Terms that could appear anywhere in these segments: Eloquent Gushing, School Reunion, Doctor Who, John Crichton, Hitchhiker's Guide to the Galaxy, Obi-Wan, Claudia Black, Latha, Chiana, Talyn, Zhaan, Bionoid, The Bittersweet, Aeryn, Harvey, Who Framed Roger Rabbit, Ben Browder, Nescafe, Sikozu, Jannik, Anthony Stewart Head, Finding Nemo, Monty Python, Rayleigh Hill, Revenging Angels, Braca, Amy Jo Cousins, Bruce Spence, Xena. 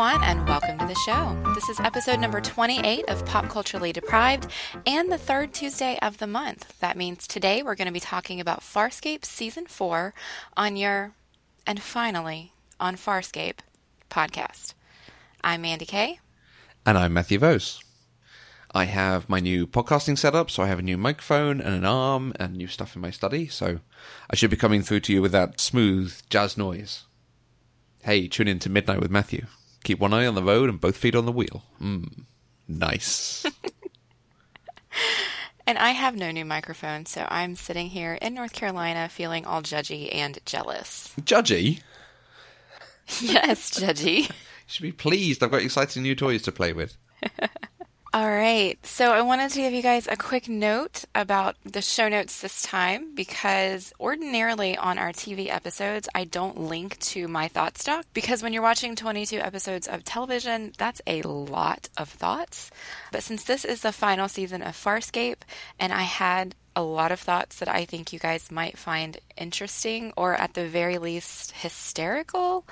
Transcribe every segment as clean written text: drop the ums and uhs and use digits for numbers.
everyone, and welcome to the show. This is episode number 28 of Pop Culturally Deprived, and the third Tuesday of the month. That means today we're going to be talking about Farscape Season 4 on your, and finally, on Farscape podcast. I'm Mandy Kay. And I'm Matthew Vose. I have my new podcasting setup, so I have a new microphone and an arm and new stuff in my study, so I should be coming through to you with that smooth jazz noise. Hey, tune in to Midnight with Matthew. Keep one eye on the road and both feet on the wheel. Nice. And I have no new microphone, so I'm sitting here in North Carolina feeling all judgy and jealous. Judgy? Yes, judgy. You should be pleased. I've got exciting new toys to play with. All right, so I wanted to give you guys a quick note about the show notes this time, because ordinarily on our TV episodes, I don't link to my thoughts doc, because when you're watching 22 episodes of television, that's a lot of thoughts. But since this is the final season of Farscape, and I had a lot of thoughts that I think you guys might find interesting, or at the very least hysterical,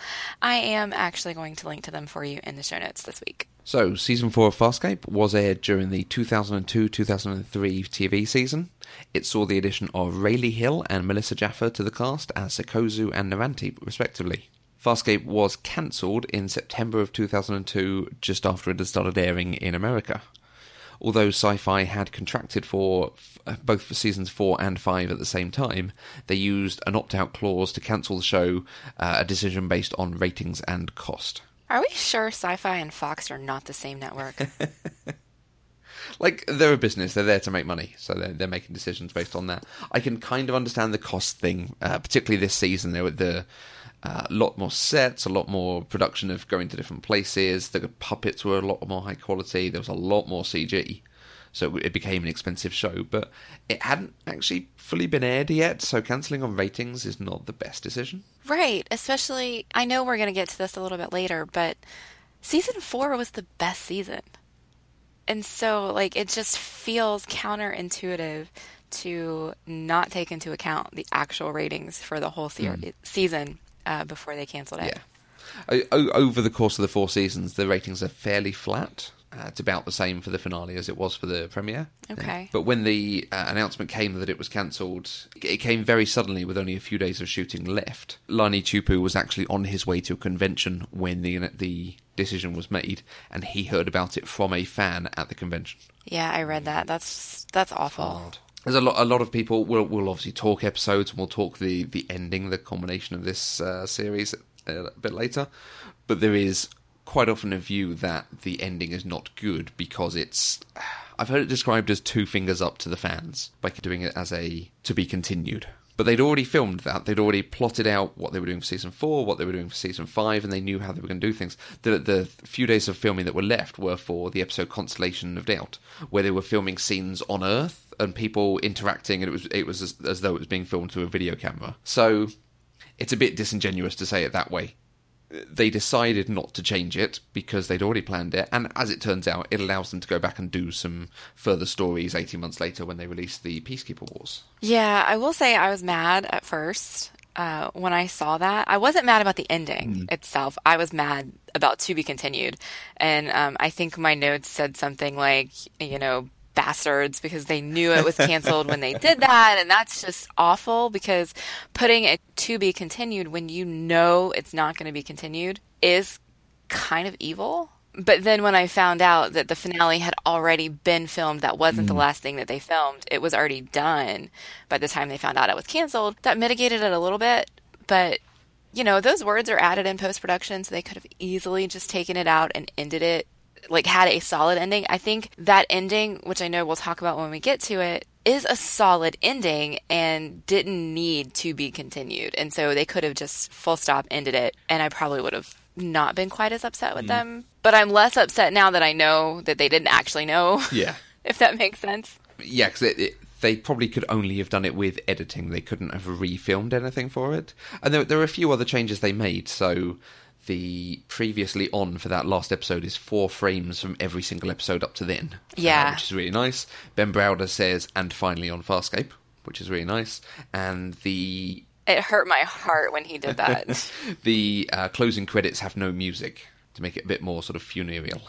I am actually going to link to them for you in the show notes this week. So, Season 4 of Farscape was aired during the 2002-2003 TV season. It saw the addition of Rayleigh Hill and Melissa Jaffa to the cast as Sikozu and Noranti, respectively. Farscape was cancelled in September of 2002, just after it had started airing in America. Although Sci-Fi had contracted for both for Seasons 4 and 5 at the same time, they used an opt-out clause to cancel the show, a decision based on ratings and cost. Are we sure Sci-Fi and Fox are not the same network? Like, they're a business. They're there to make money. So they're making decisions based on that. I can kind of understand the cost thing, particularly this season. There were a lot more sets, a lot more production of going to different places. The puppets were a lot more high quality. There was a lot more CG. So it became an expensive show. But it hadn't actually fully been aired yet, so cancelling on ratings is not the best decision. Right, especially, I know we're going to get to this a little bit later, but Season 4 was the best season. And so, like, it just feels counterintuitive to not take into account the actual ratings for the whole season before they cancelled it. Yeah. Over the course of the four seasons, the ratings are fairly flat. It's about the same for the finale as it was for the premiere. Okay. But when the announcement came that it was cancelled, it came very suddenly with only a few days of shooting left. Lani Tupu was actually on his way to a convention when the decision was made, and he heard about it from a fan at the convention. Yeah, I read that. That's awful. Hard. There's a lot of people, we'll obviously talk episodes, and we'll talk the ending, the culmination of this series a bit later, but there is quite often a view that the ending is not good because it's, I've heard it described as two fingers up to the fans by doing it as a to be continued. But they'd already filmed that. They'd already plotted out what they were doing for Season 4, what they were doing for Season 5, and they knew how they were going to do things. The few days of filming that were left were for the episode Constellation of Doubt, where they were filming scenes on Earth and people interacting, and it was as though it was being filmed through a video camera. So it's a bit disingenuous to say it that way. They decided not to change it because they'd already planned it, and as it turns out, it allows them to go back and do some further stories 18 months later when they released the Peacekeeper Wars. Yeah, I will say I was mad at first when I saw that. I wasn't mad about the ending itself. I was mad about to be continued, and I think my notes said something like, you know, bastards, because they knew it was canceled when they did that, and that's just awful, because putting it to be continued when you know it's not going to be continued is kind of evil. But then when I found out that the finale had already been filmed, that wasn't the last thing that they filmed, it was already done by the time they found out it was canceled, that mitigated it a little bit. But you know, those words are added in post-production, so they could have easily just taken it out and ended it, like had a solid ending. I think that ending, which I know we'll talk about when we get to it, is a solid ending and didn't need to be continued. And so they could have just full stop ended it, and I probably would have not been quite as upset with them. But I'm less upset now that I know that they didn't actually know. Yeah. If that makes sense. Yeah, because they probably could only have done it with editing. They couldn't have refilmed anything for it. And there are a few other changes they made, so the previously on for that last episode is 4 frames from every single episode up to then. Yeah. Which is really nice. Ben Browder says, and finally on Farscape, which is really nice. And the... It hurt my heart when he did that. The closing credits have no music. to make it a bit more sort of funereal.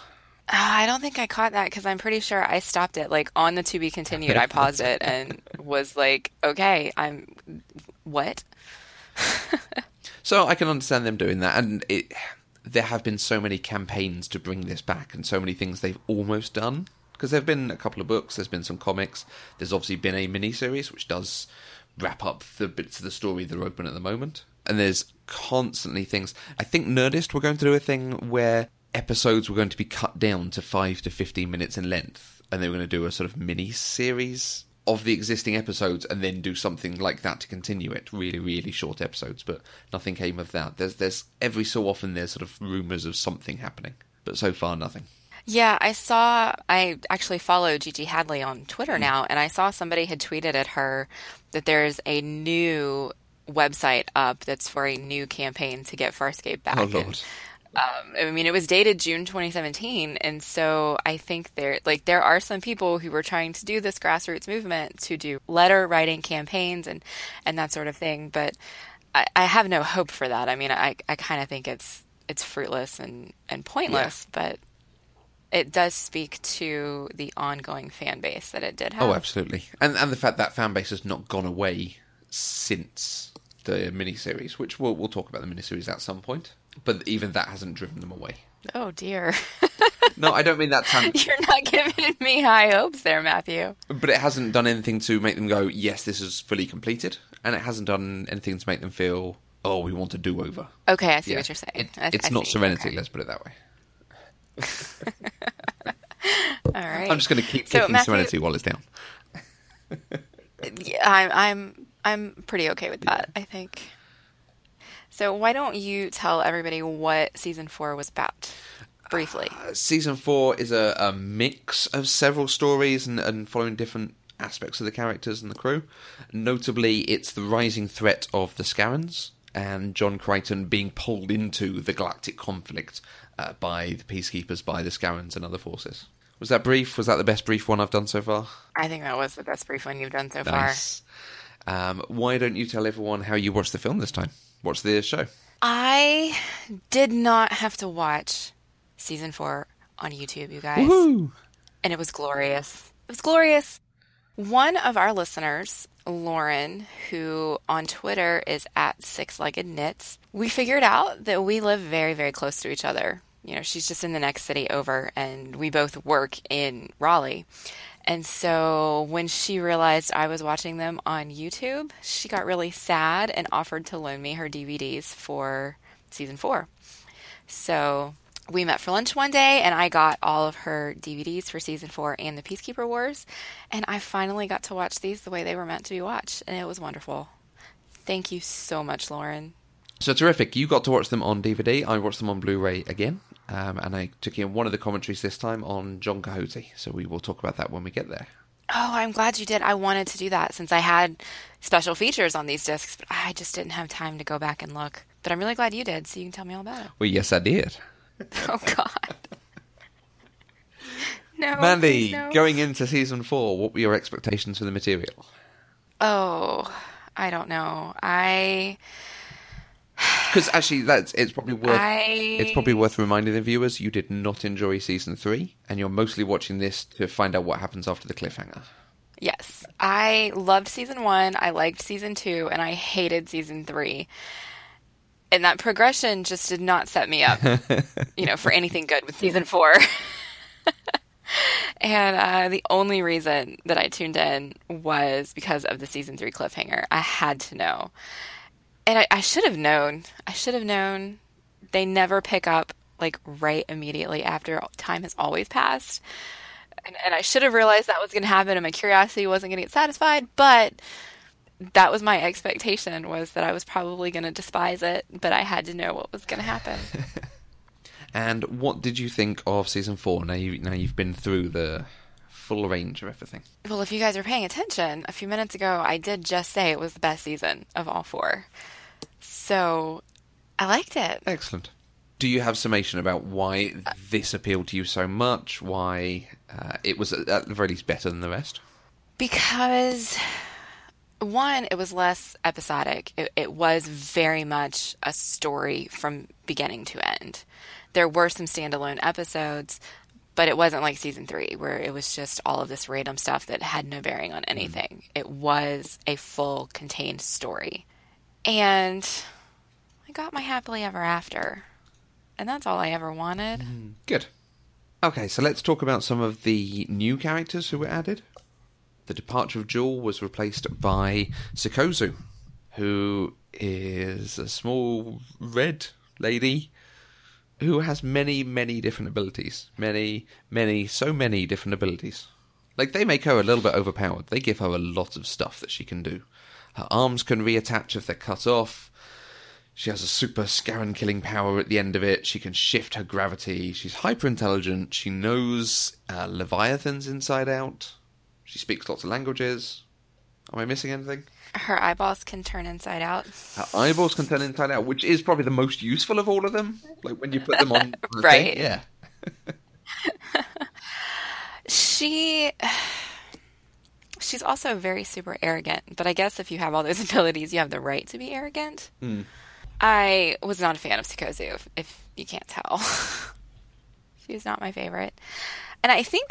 I don't think I caught that because I'm pretty sure I stopped it like on the To Be Continued. I paused it and was like, okay, I'm what? So I can understand them doing that, and there have been so many campaigns to bring this back and so many things they've almost done, because there have been a couple of books, there's been some comics, there's obviously been a miniseries which does wrap up the bits of the story that are open at the moment, and there's constantly things. I think Nerdist were going to do a thing where episodes were going to be cut down to 5 to 15 minutes in length, and they were going to do a sort of mini-series of the existing episodes and then do something like that to continue it. Really, really short episodes, but nothing came of that. There's every so often there's sort of rumours of something happening, but so far nothing. Yeah, I actually follow Gigi Hadley on Twitter now, and I saw somebody had tweeted at her that there's a new website up that's for a new campaign to get Farscape back. Oh, Lord. And, I mean, it was dated June 2017, and so I think there are some people who were trying to do this grassroots movement to do letter writing campaigns and that sort of thing, but I have no hope for that. I mean, I kind of think it's fruitless and pointless, yeah. But it does speak to the ongoing fan base that it did have. Oh, absolutely. And the fact that fan base has not gone away since the miniseries, which we'll talk about the miniseries at some point. But even that hasn't driven them away. Oh, dear. No, I don't mean that time. You're not giving me high hopes there, Matthew. But it hasn't done anything to make them go, yes, this is fully completed. And it hasn't done anything to make them feel, oh, we want a do-over. Okay, I see what you're saying. It's not Serenity, okay. Let's put it that way. All right. I'm just going to keep kicking Serenity while it's down. Yeah, I'm pretty okay with that, yeah. I think. So why don't you tell everybody what Season 4 was about, briefly? Season 4 is a mix of several stories and following different aspects of the characters and the crew. Notably, it's the rising threat of the Scarrans and John Crichton being pulled into the galactic conflict by the Peacekeepers, by the Scarrans and other forces. Was that brief? Was that the best brief one I've done so far? I think that was the best brief one you've done so far. Why don't you tell everyone how you watched the film this time? Watch the show. I did not have to watch Season 4 on YouTube, you guys. Woohoo! And it was glorious. It was glorious. One of our listeners, Lauren, who on Twitter is at @SixLeggedKnits, we figured out that we live very, very close to each other. You know, she's just in the next city over, and we both work in Raleigh. And so when she realized I was watching them on YouTube, she got really sad and offered to loan me her DVDs for Season 4. So we met for lunch one day, and I got all of her DVDs for Season 4 and the Peacekeeper Wars, and I finally got to watch these the way they were meant to be watched, and it was wonderful. Thank you so much, Lauren. So terrific. You got to watch them on DVD. I watched them on Blu-ray again. And I took in one of the commentaries this time on John Cahote, so we will talk about that when we get there. Oh, I'm glad you did. I wanted to do that since I had special features on these discs, but I just didn't have time to go back and look. But I'm really glad you did, so you can tell me all about it. Well, yes, I did. Oh, God. No. Mandy, no. Going into Season 4, what were your expectations for the material? Oh, I don't know. Because actually, it's probably worth reminding the viewers you did not enjoy Season 3, and you're mostly watching this to find out what happens after the cliffhanger. Yes, I loved Season 1, I liked Season 2, and I hated Season 3. And that progression just did not set me up, for anything good with Season 4. And the only reason that I tuned in was because of the Season 3 cliffhanger. I had to know. And I should have known. I should have known. They never pick up, right immediately after time has always passed. And I should have realized that was going to happen, and my curiosity wasn't going to get satisfied. But that was my expectation, was that I was probably going to despise it, but I had to know what was going to happen. And what did you think of Season 4? Now you've been through the full range of everything. Well, if you guys are paying attention, a few minutes ago, I did just say it was the best season of all four. So, I liked it. Excellent. Do you have summation about why this appealed to you so much? Why it was, at the very least, better than the rest? Because one, it was less episodic. It was very much a story from beginning to end. There were some standalone episodes, but it wasn't like season 3 where it was just all of this random stuff that had no bearing on anything. Mm. It was a full contained story. And I got my happily ever after. And that's all I ever wanted. Mm. Good. Okay, so let's talk about some of the new characters who were added. The departure of Jool was replaced by Sikozu, who is a small red lady who has many, many different abilities. Many, many, so many different abilities. Like, they make her a little bit overpowered. They give her a lot of stuff that she can do. Her arms can reattach if they're cut off. She has a super Scarran killing power at the end of it. She can shift her gravity. She's hyper-intelligent. She knows Leviathans inside out. She speaks lots of languages. Am I missing anything? Her eyeballs can turn inside out. Her eyeballs can turn inside out, which is probably the most useful of all of them. Like when you put them on. Right. Thing. Yeah. She's also very super arrogant. But I guess if you have all those abilities, you have the right to be arrogant. Mm. I was not a fan of Sikozu, if you can't tell. She's not my favorite. And I think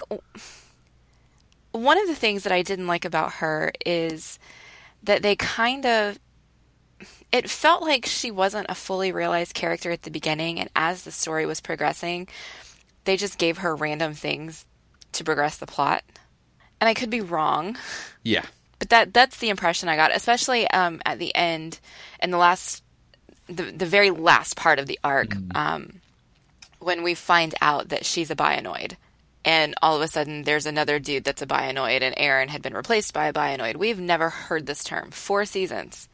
one of the things that I didn't like about her is that they kind of, it felt like she wasn't a fully realized character at the beginning, and as the story was progressing, they just gave her random things to progress the plot. And I could be wrong. Yeah. But that's the impression I got, especially at the end, in the very last part of the arc, when we find out that she's a Bionoid. And all of a sudden, there's another dude that's a Bionoid, and Aeryn had been replaced by a Bionoid. We've never heard this term. 4 seasons.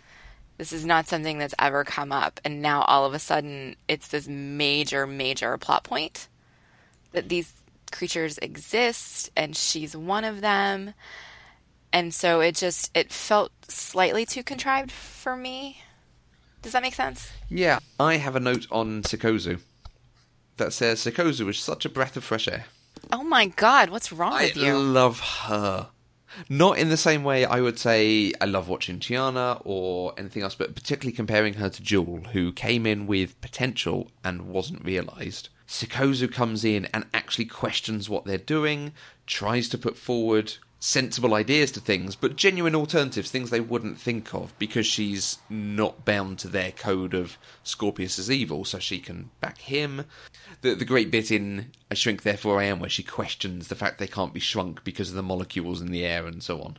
This is not something that's ever come up. And now, all of a sudden, it's this major, major plot point that these creatures exist, and she's one of them. And so it felt slightly too contrived for me. Does that make sense? Yeah. I have a note on Sikozu that says, Sikozu is such a breath of fresh air. Oh my God, what's wrong with you? I love her. Not in the same way I would say I love watching Chiana or anything else, but particularly comparing her to Jool, who came in with potential and wasn't realised. Sikozu comes in and actually questions what they're doing, tries to put forward sensible ideas to things, but genuine alternatives, things they wouldn't think of, because she's not bound to their code of Scorpius is evil, so she can back him. The great bit in I Shrink Therefore I Am, where she questions the fact they can't be shrunk because of the molecules in the air and so on.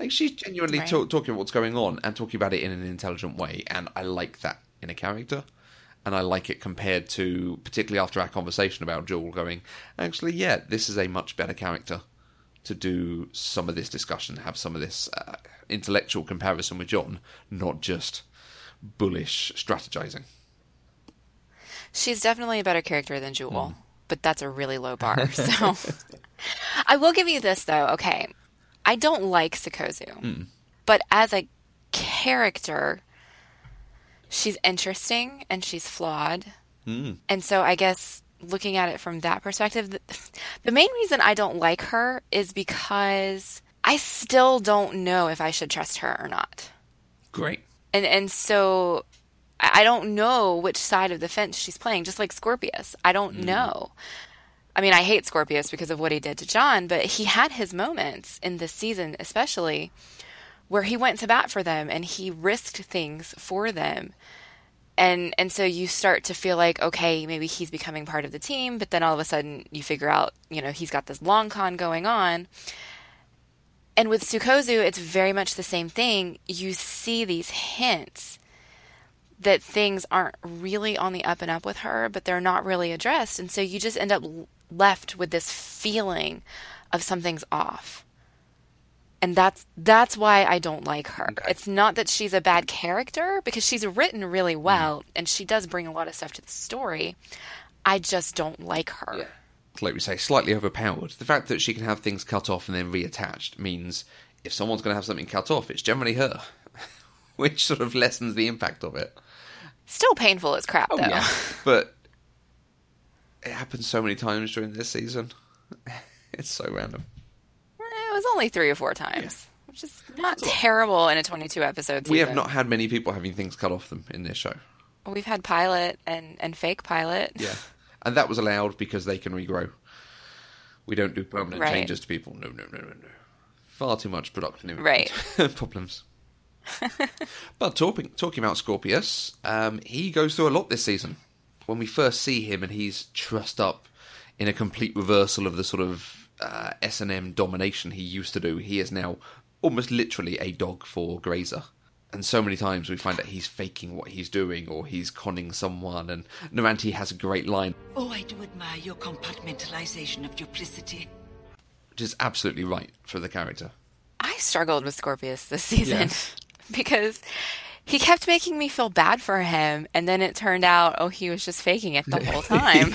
Like, she's genuinely talking about what's going on and talking about it in an intelligent way, and I like that in a character. And I like it compared to, particularly after our conversation about Jool, going, actually, yeah, this is a much better character to do some of this discussion, have some of this intellectual comparison with John, not just bullish strategizing. She's definitely a better character than Jool, but that's a really low bar. So I will give you this, though. Okay, I don't like Sikozu, but as a character, she's interesting and she's flawed. Mm. And so I guess, looking at it from that perspective, the main reason I don't like her is because I still don't know if I should trust her or not. Great. And so I don't know which side of the fence she's playing, just like Scorpius. I don't know. I mean, I hate Scorpius because of what he did to John, but he had his moments in this season especially where he went to bat for them and he risked things for them. And so you start to feel like, okay, maybe he's becoming part of the team, but then all of a sudden you figure out, you know, he's got this long con going on. And with Sikozu, it's very much the same thing. You see these hints that things aren't really on the up and up with her, but they're not really addressed. And so you just end up left with this feeling of something's off. And that's why I don't like her. Okay. It's not that she's a bad character, because she's written really well, and she does bring a lot of stuff to the story. I just don't like her. Yeah. Like we say, slightly overpowered. The fact that she can have things cut off and then reattached means if someone's going to have something cut off, it's generally her, which sort of lessens the impact of it. Still painful as crap, though. Yeah. But it happened so many times during this season. It's so random. It was only 3 or 4 times. Yeah. which is not terrible in a 22-episode season. We have not had many people having things cut off them in this show. Well, we've had Pilot and fake Pilot. Yeah. And that was allowed because they can regrow. We don't do permanent changes to people. No. Far too much production problems. But talking about Scorpius, he goes through a lot this season. When we first see him and he's trussed up in a complete reversal of the sort of S&M domination he used to do, he is now almost literally a dog for Grayza. And so many times we find that he's faking what he's doing or he's conning someone. And Noranti has a great line. Oh, I do admire your compartmentalization of duplicity. Which is absolutely right for the character. I struggled with Scorpius this season because he kept making me feel bad for him. And then it turned out, he was just faking it the whole time.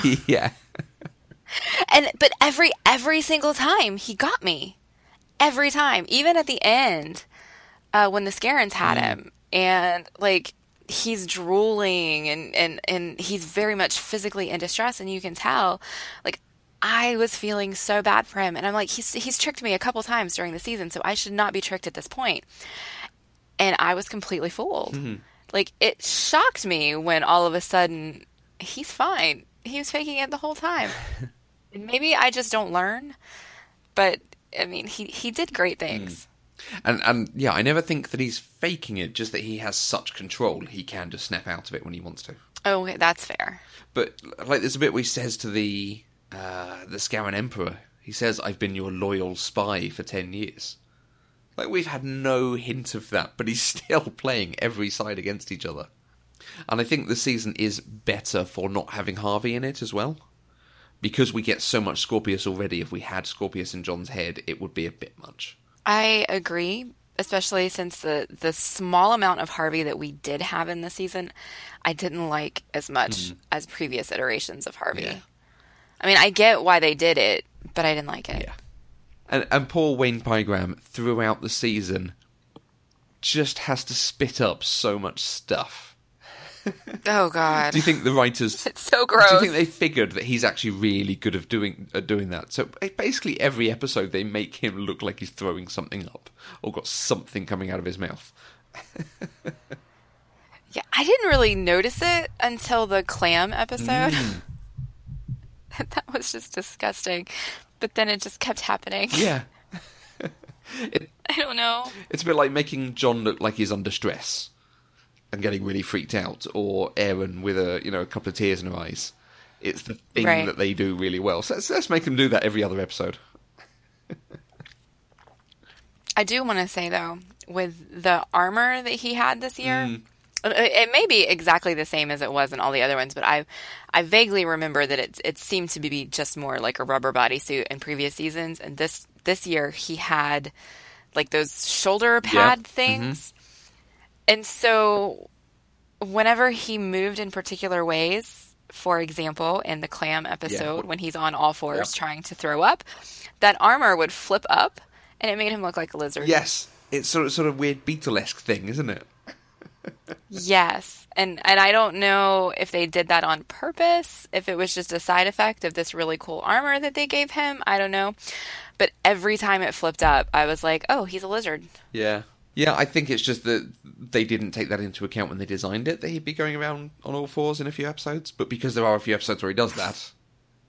But every single time he got me. Every time. Even at the end. When the Scarrans had him, and like he's drooling and he's very much physically in distress, and you can tell, like, I was feeling so bad for him, and I'm like, he's tricked me a couple times during the season, so I should not be tricked at this point. And I was completely fooled. Mm-hmm. Like, it shocked me when all of a sudden he's fine. He was faking it the whole time. And maybe I just don't learn, but I mean, he did great things. Mm. And yeah, I never think that he's faking it, just that he has such control, he can just snap out of it when he wants to. Oh, okay, that's fair. But, like, there's a bit where he says to the Scarran Emperor, he says, I've been your loyal spy for 10 years. Like, we've had no hint of that, but he's still playing every side against each other. And I think the season is better for not having Harvey in it as well. Because we get so much Scorpius already, if we had Scorpius in John's head, it would be a bit much. I agree, especially since the small amount of Harvey that we did have in this season, I didn't like as much as previous iterations of Harvey. Yeah. I mean, I get why they did it, but I didn't like it. Yeah. And poor Wayne Pygram, throughout the season, just has to spit up so much stuff. Oh, God. Do you think the writers... It's so gross. Do you think they figured that he's actually really good at doing that? So basically every episode they make him look like he's throwing something up or got something coming out of his mouth. Yeah, I didn't really notice it until the clam episode. Mm. That was just disgusting. But then it just kept happening. Yeah. I don't know. It's a bit like making John look like he's under stress. And getting really freaked out, or Aeryn with a couple of tears in her eyes. It's the thing that they do really well. So let's make them do that every other episode. I do want to say, though, with the armor that he had this year, it may be exactly the same as it was in all the other ones, but I vaguely remember that it seemed to be just more like a rubber bodysuit in previous seasons, and this year he had like those shoulder pad things. Mm-hmm. And so whenever he moved in particular ways, for example, in the clam episode, when he's on all fours trying to throw up, that armor would flip up and it made him look like a lizard. Yes. It's sort of weird beetle-esque thing, isn't it? Yes. And I don't know if they did that on purpose, if it was just a side effect of this really cool armor that they gave him. I don't know. But every time it flipped up, I was like, oh, he's a lizard. Yeah. Yeah, I think it's just that they didn't take that into account when they designed it, that he'd be going around on all fours in a few episodes. But because there are a few episodes where he does that,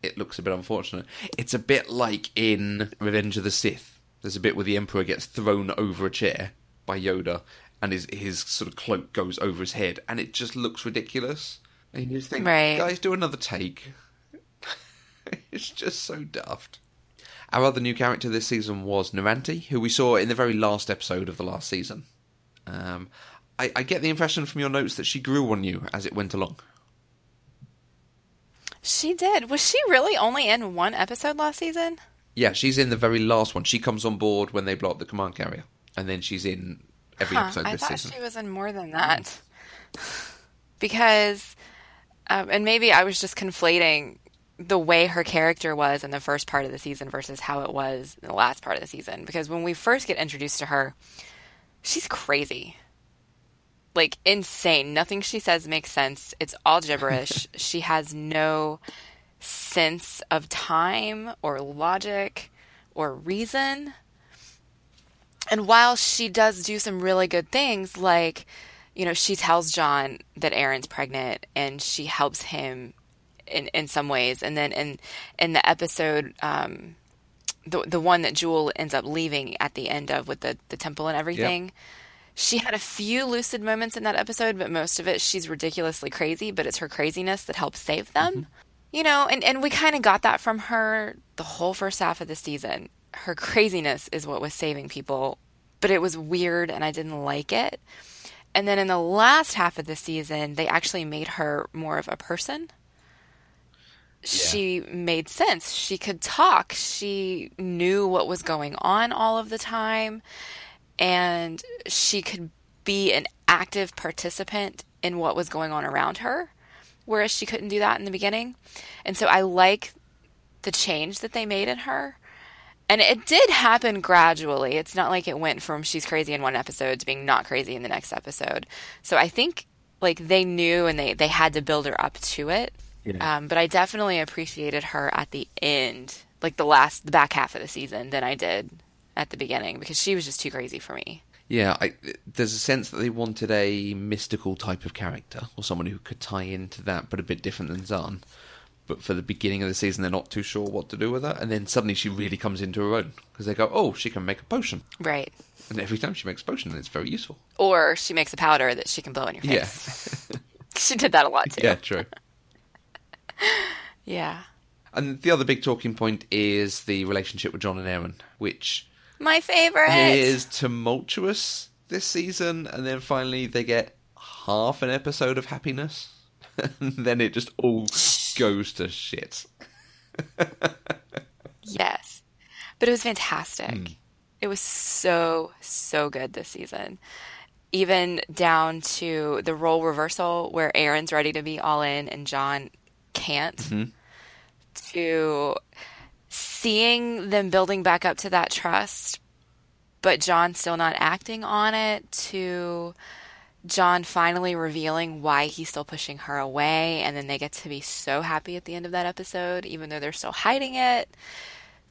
it looks a bit unfortunate. It's a bit like in Revenge of the Sith. There's a bit where the Emperor gets thrown over a chair by Yoda, and his sort of cloak goes over his head, and it just looks ridiculous. And you just think, guys, do another take. It's just so daft. Our other new character this season was Noranti, who we saw in the very last episode of the last season. I get the impression from your notes that she grew on you as it went along. She did. Was she really only in one episode last season? Yeah, she's in the very last one. She comes on board when they blow up the command carrier. And then she's in every episode this season. I thought she was in more than that. Because, and maybe I was just conflating the way her character was in the first part of the season versus how it was in the last part of the season. Because when we first get introduced to her, she's crazy. Like, insane. Nothing she says makes sense. It's all gibberish. She has no sense of time or logic or reason. And while she does do some really good things, like, you know, she tells John that Aeryn's pregnant and she helps him in some ways. And then in the episode, the one that Jool ends up leaving at the end of with the temple and everything, yep. She had a few lucid moments in that episode, but most of it she's ridiculously crazy, but it's her craziness that helps save them. Mm-hmm. You know, and we kind of got that from her the whole first half of the season. Her craziness is what was saving people, but it was weird and I didn't like it. And then in the last half of the season, they actually made her more of a person. Yeah. She made sense. She could talk. She knew what was going on all of the time. And she could be an active participant in what was going on around her, whereas she couldn't do that in the beginning. And so I like the change that they made in her. And it did happen gradually. It's not like it went from she's crazy in one episode to being not crazy in the next episode. So I think like they knew and they had to build her up to it. Yeah. But I definitely appreciated her at the end, like the back half of the season than I did at the beginning, because she was just too crazy for me. Yeah, there's a sense that they wanted a mystical type of character or someone who could tie into that, but a bit different than Zhaan. But for the beginning of the season, they're not too sure what to do with her. And then suddenly she really comes into her own because they go, oh, she can make a potion. Right. And every time she makes a potion, it's very useful. Or she makes a powder that she can blow in your face. Yeah. She did that a lot, too. Yeah, true. Yeah. And the other big talking point is the relationship with John and Aeryn, which... my favorite! ...is tumultuous this season. And then finally they get half an episode of happiness. And then it just all... goes to shit. Yes. But it was fantastic. Mm. It was so, so good this season. Even down to the role reversal where Aeryn's ready to be all in and John can't. Mm-hmm. To seeing them building back up to that trust, but John still not acting on it. To... John finally revealing why he's still pushing her away, and then they get to be so happy at the end of that episode, even though they're still hiding it,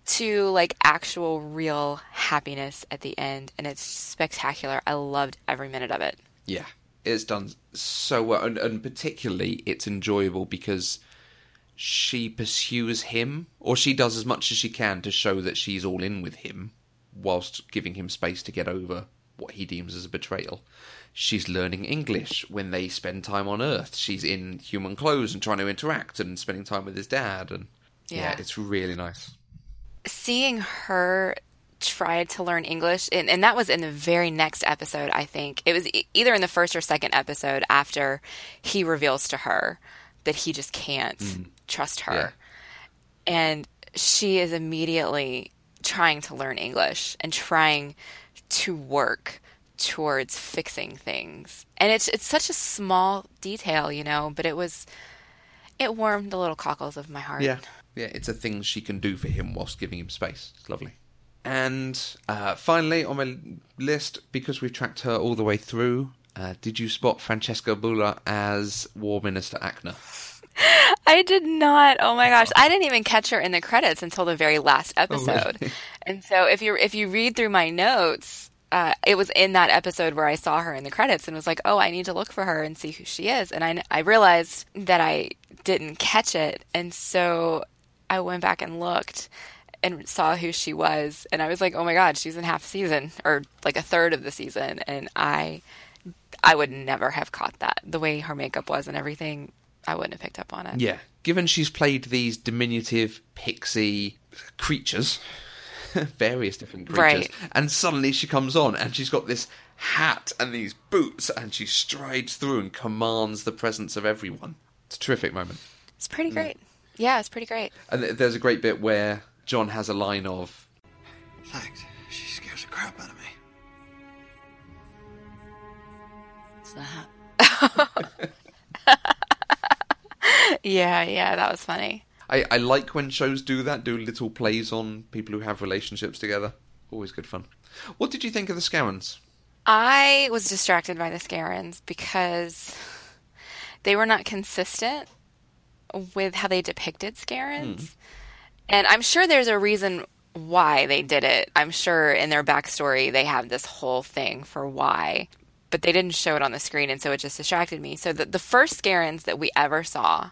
to like actual real happiness at the end, and it's spectacular. I loved every minute of it. Yeah, it's done so well, and particularly it's enjoyable because she pursues him, or she does as much as she can to show that she's all in with him, whilst giving him space to get over what he deems as a betrayal. She's learning English when they spend time on Earth. She's in human clothes and trying to interact and spending time with his dad. And yeah, it's really nice. Seeing her try to learn English, and that was in the very next episode, I think. It was either in the first or second episode after he reveals to her that he just can't trust her. Yeah. And she is immediately trying to learn English and trying to work towards fixing things. And it's such a small detail, you know, but it warmed the little cockles of my heart. Yeah, it's a thing she can do for him whilst giving him space. It's lovely. And finally on my list, because we've tracked her all the way through, did you spot Francesca Bula as War Minister Ahkna? I did not. Oh my gosh. I didn't even catch her in the credits until the very last episode. Oh, really? And so if you read through my notes, it was in that episode where I saw her in the credits and was like, oh, I need to look for her and see who she is. And I realized that I didn't catch it. And so I went back and looked and saw who she was. And I was like, oh my God, she's in half season or like a third of the season. And I would never have caught that. The way her makeup was and everything, I wouldn't have picked up on it. Yeah. Given she's played these diminutive pixie creatures, various different creatures, right. And suddenly she comes on and she's got this hat and these boots and she strides through and commands the presence of everyone. It's a terrific moment. It's pretty great. Yeah, it's pretty great. And there's a great bit where John has a line of, "Thanks, she scares the crap out of me." It's the hat. Yeah, that was funny. I like when shows do that, do little plays on people who have relationships together. Always good fun. What did you think of the Scarrans? I was distracted by the Scarrans because they were not consistent with how they depicted Scarrans. And I'm sure there's a reason why they did it. I'm sure in their backstory they have this whole thing for why, but they didn't show it on the screen, and so it just distracted me. So the first Scarrans that we ever saw,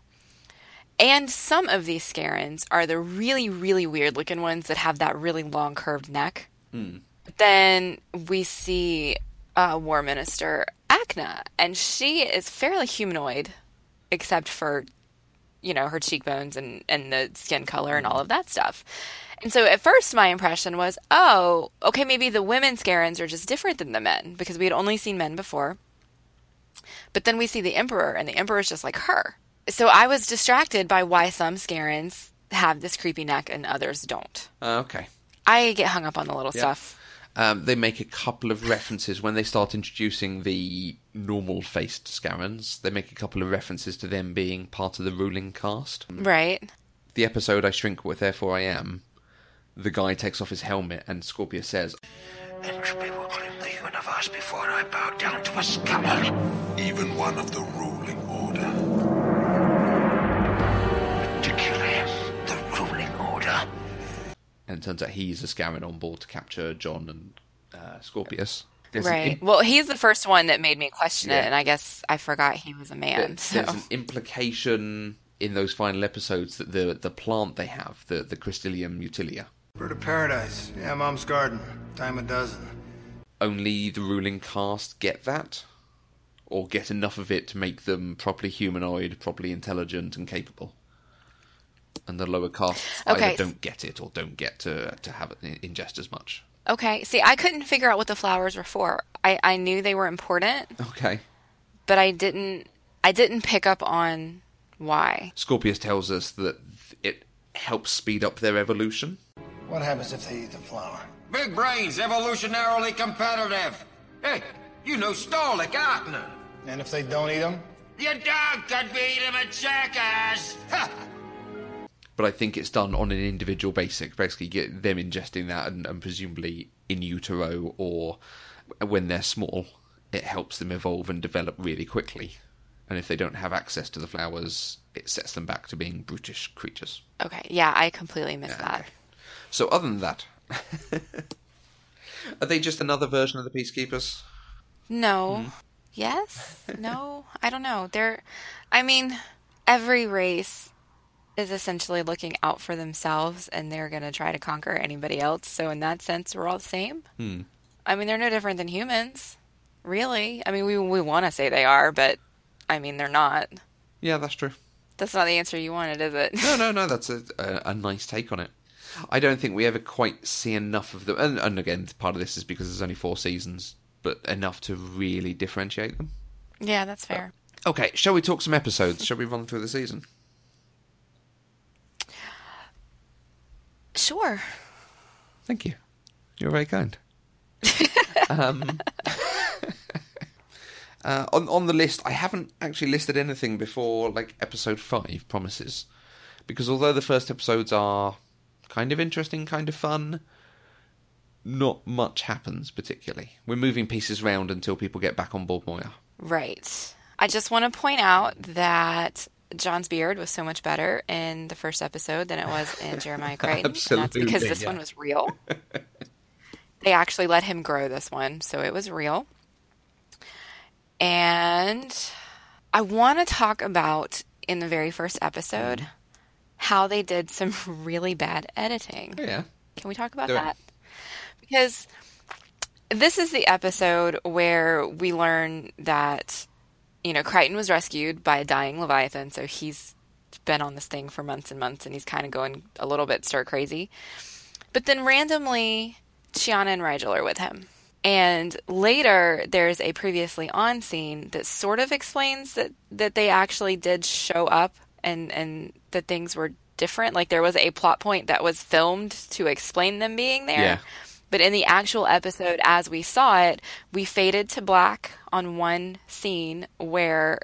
and some of these Scarrans are the really, really weird-looking ones that have that really long curved neck. Mm. Then we see War Minister Ahkna, and she is fairly humanoid, except for, you know, her cheekbones and the skin color and all of that stuff. And so at first my impression was, oh, okay, maybe the women Scarrans are just different than the men, because we had only seen men before. But then we see the Emperor, and the Emperor's just like her. So I was distracted by why some Scarrans have this creepy neck and others don't. Okay. I get hung up on the little stuff. They make a couple of references when they start introducing the normal-faced Scarrans. They make a couple of references to them being part of the ruling caste. Right. The episode I Shrink With, Therefore I Am, the guy takes off his helmet and Scorpius says, "Entropy will claim the universe before I bow down to a Scarran. Even one of the ruling order. And turns out he's a Scarran on board to capture John and Scorpius. There's right. Well, he's the first one that made me question it, and I guess I forgot he was a man. There's an implication in those final episodes that the plant they have, the Crystallium utilia. Bird of paradise. Yeah, Mom's garden. Dime a dozen. Only the ruling caste get that, or get enough of it to make them properly humanoid, properly intelligent and capable. And the lower caste either don't get it or don't get to have it ingest as much. Okay. See, I couldn't figure out what the flowers were for. I knew they were important. Okay. But I didn't pick up on why. Scorpius tells us that it helps speed up their evolution. What happens if they eat the flower? Big brains, evolutionarily competitive. Hey, you know Stark, Ahkna. And if they don't eat them? Your dog could be eating them at Checkers. Ha! But I think it's done on an individual basis, basically get them ingesting that and presumably in utero or when they're small, it helps them evolve and develop really quickly. And if they don't have access to the flowers, it sets them back to being brutish creatures. Okay, yeah, I completely missed that. Okay. So other than that, are they just another version of the Peacekeepers? No. Mm. Yes? No? I don't know. Every race is essentially looking out for themselves, and they're going to try to conquer anybody else. So in that sense, we're all the same. Hmm. They're no different than humans, really. We want to say they are, but, they're not. Yeah, that's true. That's not the answer you wanted, is it? No, that's a nice take on it. I don't think we ever quite see enough of them. And again, part of this is because there's only 4 seasons, but enough to really differentiate them. Yeah, that's fair. Okay, shall we talk some episodes? Shall we run through the season? Sure. Thank you. You're very kind. On the list, I haven't actually listed anything before, like, episode 5, Promises. Because although the first episodes are kind of interesting, kind of fun, not much happens particularly. We're moving pieces round until people get back on board Moya. Right. I just want to point out that John's beard was so much better in the first episode than it was in Jeremiah Crichton. Absolutely. And that's because this one was real. They actually let him grow this one, so it was real. And I want to talk about, in the very first episode, how they did some really bad editing. Yeah. Can we talk about that? Because this is the episode where we learn that Crichton was rescued by a dying Leviathan, so he's been on this thing for months and months, and he's kind of going a little bit stir-crazy. But then randomly, Chiana and Rygel are with him. And later, there's a previously on scene that sort of explains that they actually did show up and that things were different. Like, there was a plot point that was filmed to explain them being there. Yeah. But in the actual episode, as we saw it, we faded to black on one scene where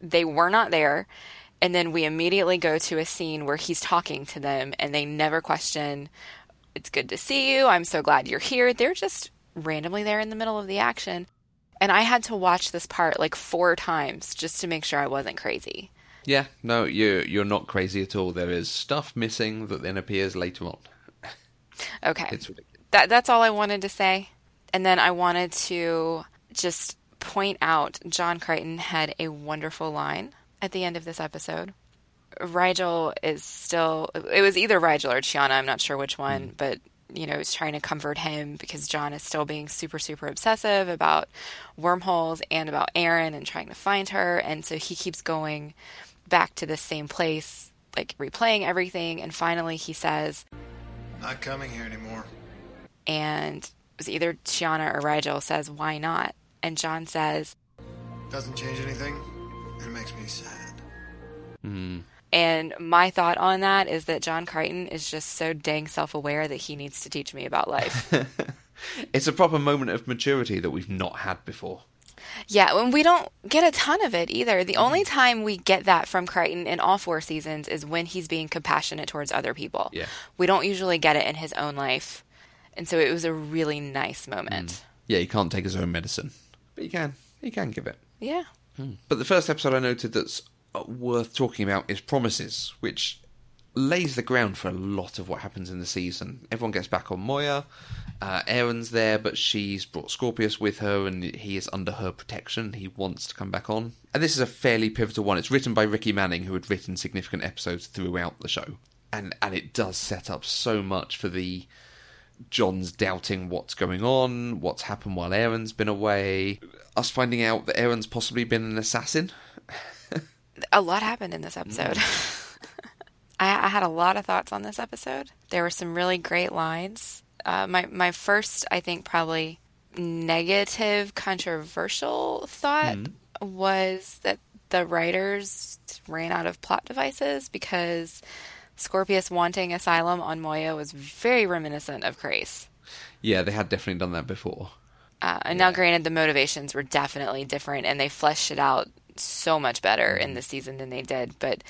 they were not there. And then we immediately go to a scene where he's talking to them and they never question, "It's good to see you. I'm so glad you're here." They're just randomly there in the middle of the action. And I had to watch this part like 4 times just to make sure I wasn't crazy. Yeah, no, you're not crazy at all. There is stuff missing that then appears later on. Okay. It's ridiculous. That's all I wanted to say. And then I wanted to just point out John Crichton had a wonderful line at the end of this episode. Rygel is still... It was either Rygel or Chiana, I'm not sure which one, but... you know, is trying to comfort him because John is still being super, super obsessive about wormholes and about Aeryn and trying to find her. And so he keeps going back to the same place, like replaying everything. And finally he says, "Not coming here anymore." And it was either Chiana or Rygel says, "Why not?" And John says, "Doesn't change anything. It makes me sad." And my thought on that is that John Crichton is just so dang self-aware that he needs to teach me about life. It's a proper moment of maturity that we've not had before. Yeah, and we don't get a ton of it either. The only time we get that from Crichton in all four seasons is when he's being compassionate towards other people. Yeah. We don't usually get it in his own life. And so it was a really nice moment. Yeah, he can't take his own medicine. But he can give it. Yeah. But the first episode I noted that's worth talking about is Promises, which lays the ground for a lot of what happens in the season. Everyone gets back on Moya. Aaron's there, but she's brought Scorpius with her, and he is under her protection. He wants to come back on. And this is a fairly pivotal one. It's written by Ricky Manning, who had written significant episodes throughout the show. And it does set up so much for the John's doubting what's going on, what's happened while Aaron's been away, us finding out that Aaron's possibly been an assassin. A lot happened in this episode. I had a lot of thoughts on this episode. There were some really great lines. My first, I think, probably negative, controversial thought was that the writers ran out of plot devices because Scorpius wanting asylum on Moya was very reminiscent of Grace. Yeah, they had definitely done that before. Now, granted, the motivations were definitely different, and they fleshed it out so much better in this season than they did, but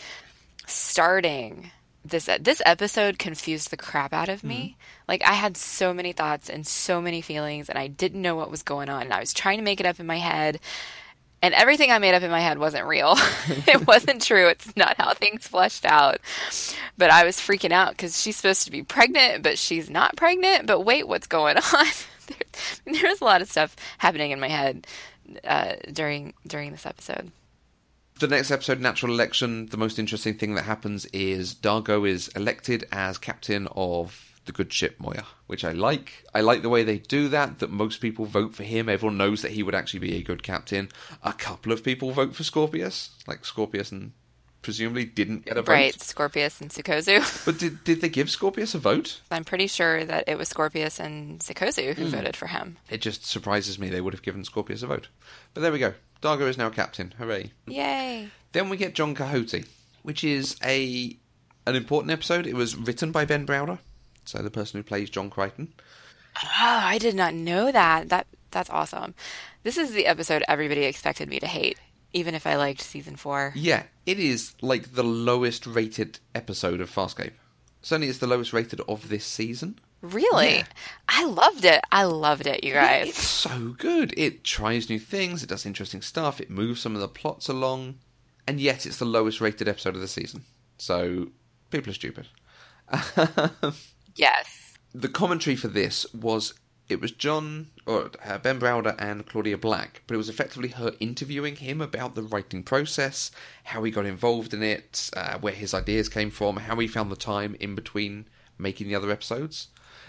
starting this episode confused the crap out of me. Like, I had so many thoughts and so many feelings, and I didn't know what was going on, and I was trying to make it up in my head, and everything I made up in my head wasn't real. It wasn't true. It's not how things fleshed out. But I was freaking out because she's supposed to be pregnant, but she's not pregnant. But wait, what's going on? There's a lot of stuff happening in my head during this episode. The next episode, Natural Election, the most interesting thing that happens is D'Argo is elected as captain of the good ship Moya, which I like. I like the way they do that most people vote for him. Everyone knows that he would actually be a good captain. A couple of people vote for Scorpius, like Scorpius and presumably didn't get a vote. Right, Scorpius and Sikozu. But did they give Scorpius a vote? I'm pretty sure that it was Scorpius and Sikozu who voted for him. It just surprises me they would have given Scorpius a vote. But there we go. D'Argo is now captain. Hooray. Yay. Then we get John Quixote, which is an important episode. It was written by Ben Browder, so the person who plays John Crichton. Oh, I did not know that. That's awesome. This is the episode everybody expected me to hate. Even if I liked season 4. Yeah, it is like the lowest rated episode of Farscape. Certainly it's the lowest rated of this season. Really? Yeah. I loved it, you guys. It's so good. It tries new things, it does interesting stuff, it moves some of the plots along, and yet it's the lowest rated episode of the season. So, people are stupid. Yes. The commentary for this was... It was Ben Browder and Claudia Black, but it was effectively her interviewing him about the writing process, how he got involved in it, where his ideas came from, how he found the time in between making the other episodes.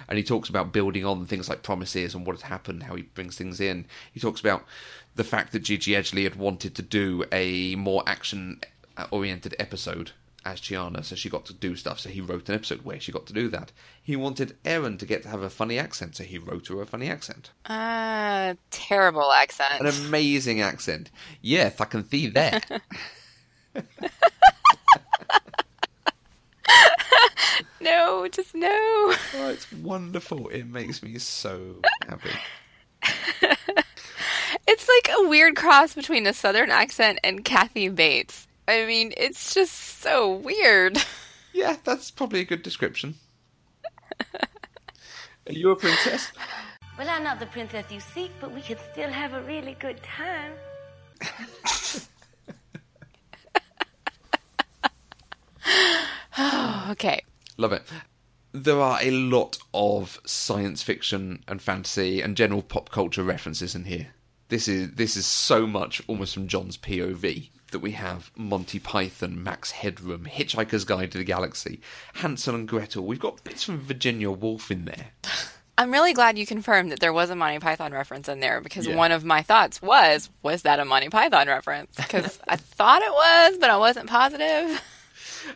And he talks about building on things like Promises and what had happened, how he brings things in. He talks about the fact that Gigi Edgley had wanted to do a more action-oriented episode as Chiana, so she got to do stuff, so he wrote an episode where she got to do that. He wanted Aeryn to get to have a funny accent, so he wrote her a funny accent. Terrible accent. An amazing accent. Yes, I can see that. No, just no. Oh, it's wonderful. It makes me so happy. It's like a weird cross between a southern accent and Kathy Bates. I mean, it's just so weird. Yeah, that's probably a good description. Are you a princess? Well, I'm not the princess you seek, but we could still have a really good time. Oh, okay. Love it. there are a lot of science fiction and fantasy and general pop culture references in here. This is so much almost from John's POV that we have Monty Python, Max Headroom, Hitchhiker's Guide to the Galaxy, Hansel and Gretel. We've got bits from Virginia Woolf in there. I'm really glad you confirmed that there was a Monty Python reference in there, because one of my thoughts was that a Monty Python reference? Because I thought it was, but I wasn't positive.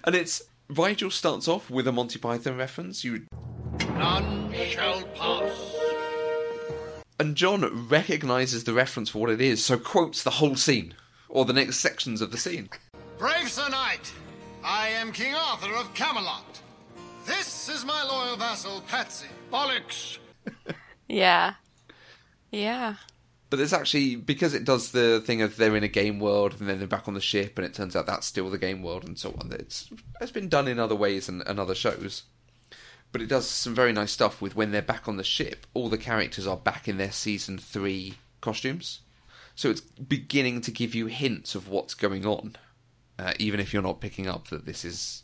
And it's, Rygel starts off with a Monty Python reference. None shall pass. And John recognises the reference for what it is, so quotes the whole scene, or the next sections of the scene. Brave Sir Knight, I am King Arthur of Camelot. This is my loyal vassal, Patsy. Bollocks! Yeah. Yeah. But it's actually, because it does the thing of they're in a game world, and then they're back on the ship, and it turns out that's still the game world, and so on. It's been done in other ways and other shows. But it does some very nice stuff with when they're back on the ship, all the characters are back in their Season 3 costumes. So it's beginning to give you hints of what's going on, even if you're not picking up that this is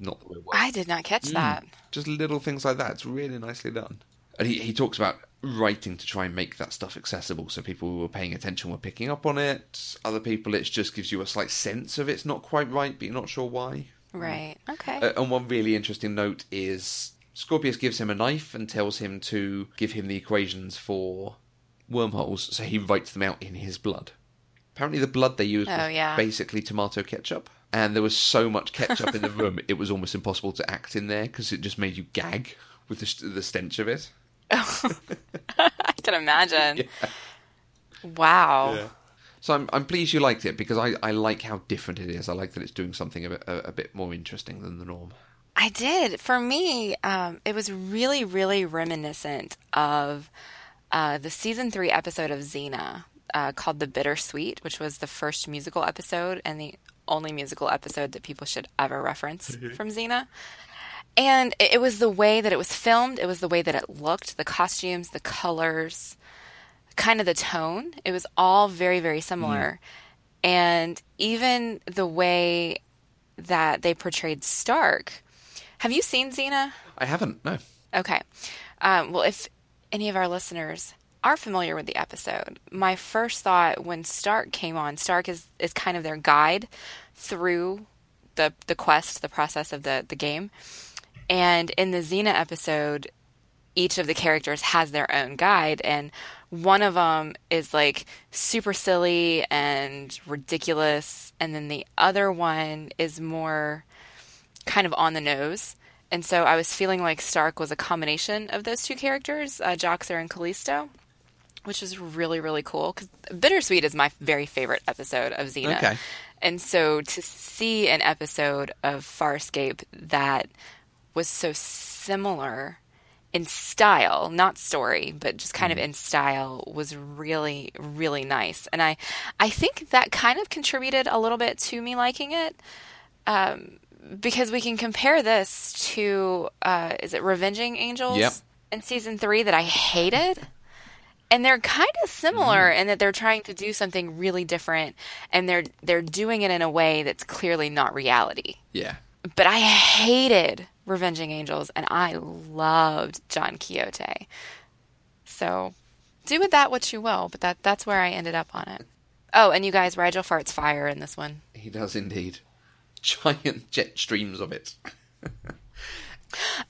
not the way it works. I did not catch that. Just little things like that. It's really nicely done. And he talks about writing to try and make that stuff accessible, so people who were paying attention were picking up on it. Other people, it just gives you a slight sense of it's not quite right, but you're not sure why. Right, okay. And one really interesting note is Scorpius gives him a knife and tells him to give him the equations for wormholes, so he writes them out in his blood. Apparently the blood they used was basically tomato ketchup, and there was so much ketchup in the room, it was almost impossible to act in there, because it just made you gag with the stench of it. Oh, I can imagine. Yeah. Wow. Yeah. So I'm pleased you liked it, because I like how different it is. I like that it's doing something a bit more interesting than the norm. I did. For me, it was really, really reminiscent of the Season 3 episode of Xena called The Bittersweet, which was the first musical episode and the only musical episode that people should ever reference from Xena. And it was the way that it was filmed. It was the way that it looked, the costumes, the colors, kind of the tone. It was all very, very similar. And even the way that they portrayed Stark. Have you seen Xena? I haven't, no. Okay. Well, if any of our listeners are familiar with the episode, my first thought when Stark came on, Stark is kind of their guide through the quest, the process of the game. And in the Xena episode, each of the characters has their own guide, and one of them is like super silly and ridiculous, and then the other one is more kind of on the nose. And so I was feeling like Stark was a combination of those two characters, Joxer and Callisto, which was really, really cool, because Bittersweet is my very favorite episode of Xena. Okay. And so to see an episode of Farscape that was so similar in style, not story, but just kind of in style, was really, really nice. And I think that kind of contributed a little bit to me liking it, because we can compare this to, is it Revenging Angels? Yep. In Season 3 that I hated? And they're kind of similar in that they're trying to do something really different, and they're doing it in a way that's clearly not reality. Yeah. But I hated Revenging Angels, and I loved John Quixote. So do with that what you will, but that's where I ended up on it. Oh, and you guys, Rygel farts fire in this one. He does indeed. Giant jet streams of it.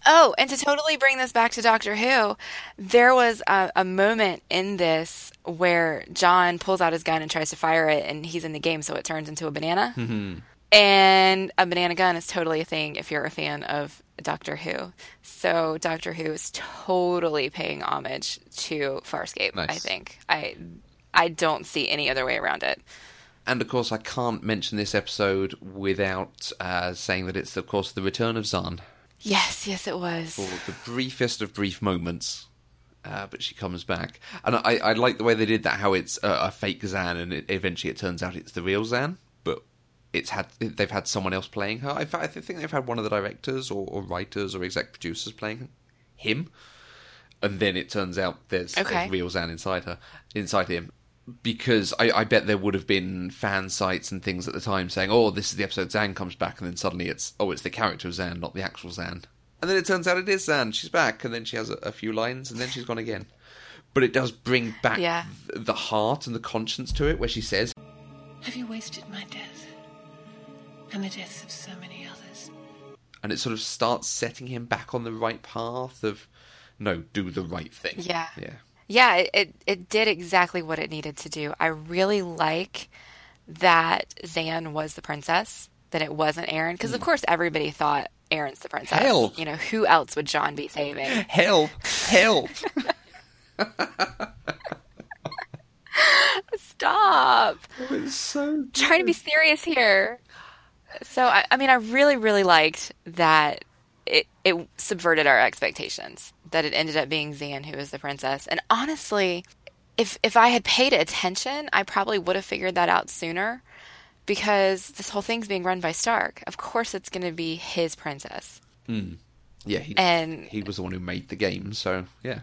Oh, and to totally bring this back to Doctor Who, there was a moment in this where John pulls out his gun and tries to fire it, and he's in the game, so it turns into a banana. Mm-hmm. And a banana gun is totally a thing if you're a fan of Doctor Who. So Doctor Who is totally paying homage to Farscape, nice. I think. I don't see any other way around it. And, of course, I can't mention this episode without saying that it's, of course, the return of Zhaan. Yes, it was. For the briefest of brief moments, but she comes back. And I like the way they did that, how it's a fake Zhaan, and eventually it turns out it's the real Zhaan, but they've had someone else playing her. In fact, I think they've had one of the directors or writers or exec producers playing him, and then it turns out there's real Zhaan inside him. Because I bet there would have been fan sites and things at the time saying, oh, this is the episode Zhaan comes back, and then suddenly it's the character of Zhaan, not the actual Zhaan. And then it turns out it is Zhaan. She's back, and then she has a few lines, and then she's gone again. But it does bring back the heart and the conscience to it, where she says, "Have you wasted my death, and the deaths of so many others?" And it sort of starts setting him back on the right path of, no, do the right thing. Yeah. Yeah. Yeah, it did exactly what it needed to do. I really like that Zhaan was the princess, that it wasn't Aeryn, because of course everybody thought Aeryn's the princess. Help! You know, who else would John be saving? Help! Help! Stop! Oh, it's so good. Trying to be serious here. So, I mean, I really, really liked that it subverted our expectations, that it ended up being Zhaan who was the princess. And honestly, if I had paid attention, I probably would have figured that out sooner, because this whole thing's being run by Stark. Of course it's going to be his princess. Mm. Yeah, he was the one who made the game, so yeah.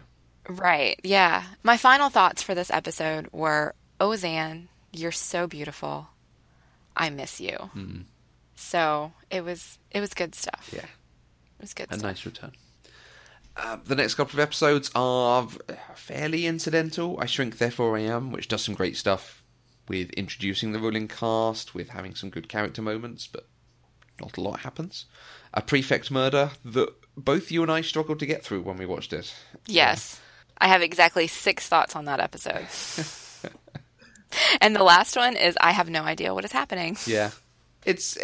Right, yeah. My final thoughts for this episode were, oh, Zhaan, you're so beautiful. I miss you. Mm. So it was good stuff. Yeah. It was good stuff. A nice return. The next couple of episodes are fairly incidental. I Shrink, Therefore I Am, which does some great stuff with introducing the ruling cast, with having some good character moments, but not a lot happens. A prefect murder that both you and I struggled to get through when we watched it. Yes. I have exactly 6 thoughts on that episode. And the last one is, I have no idea what is happening. Yeah. It's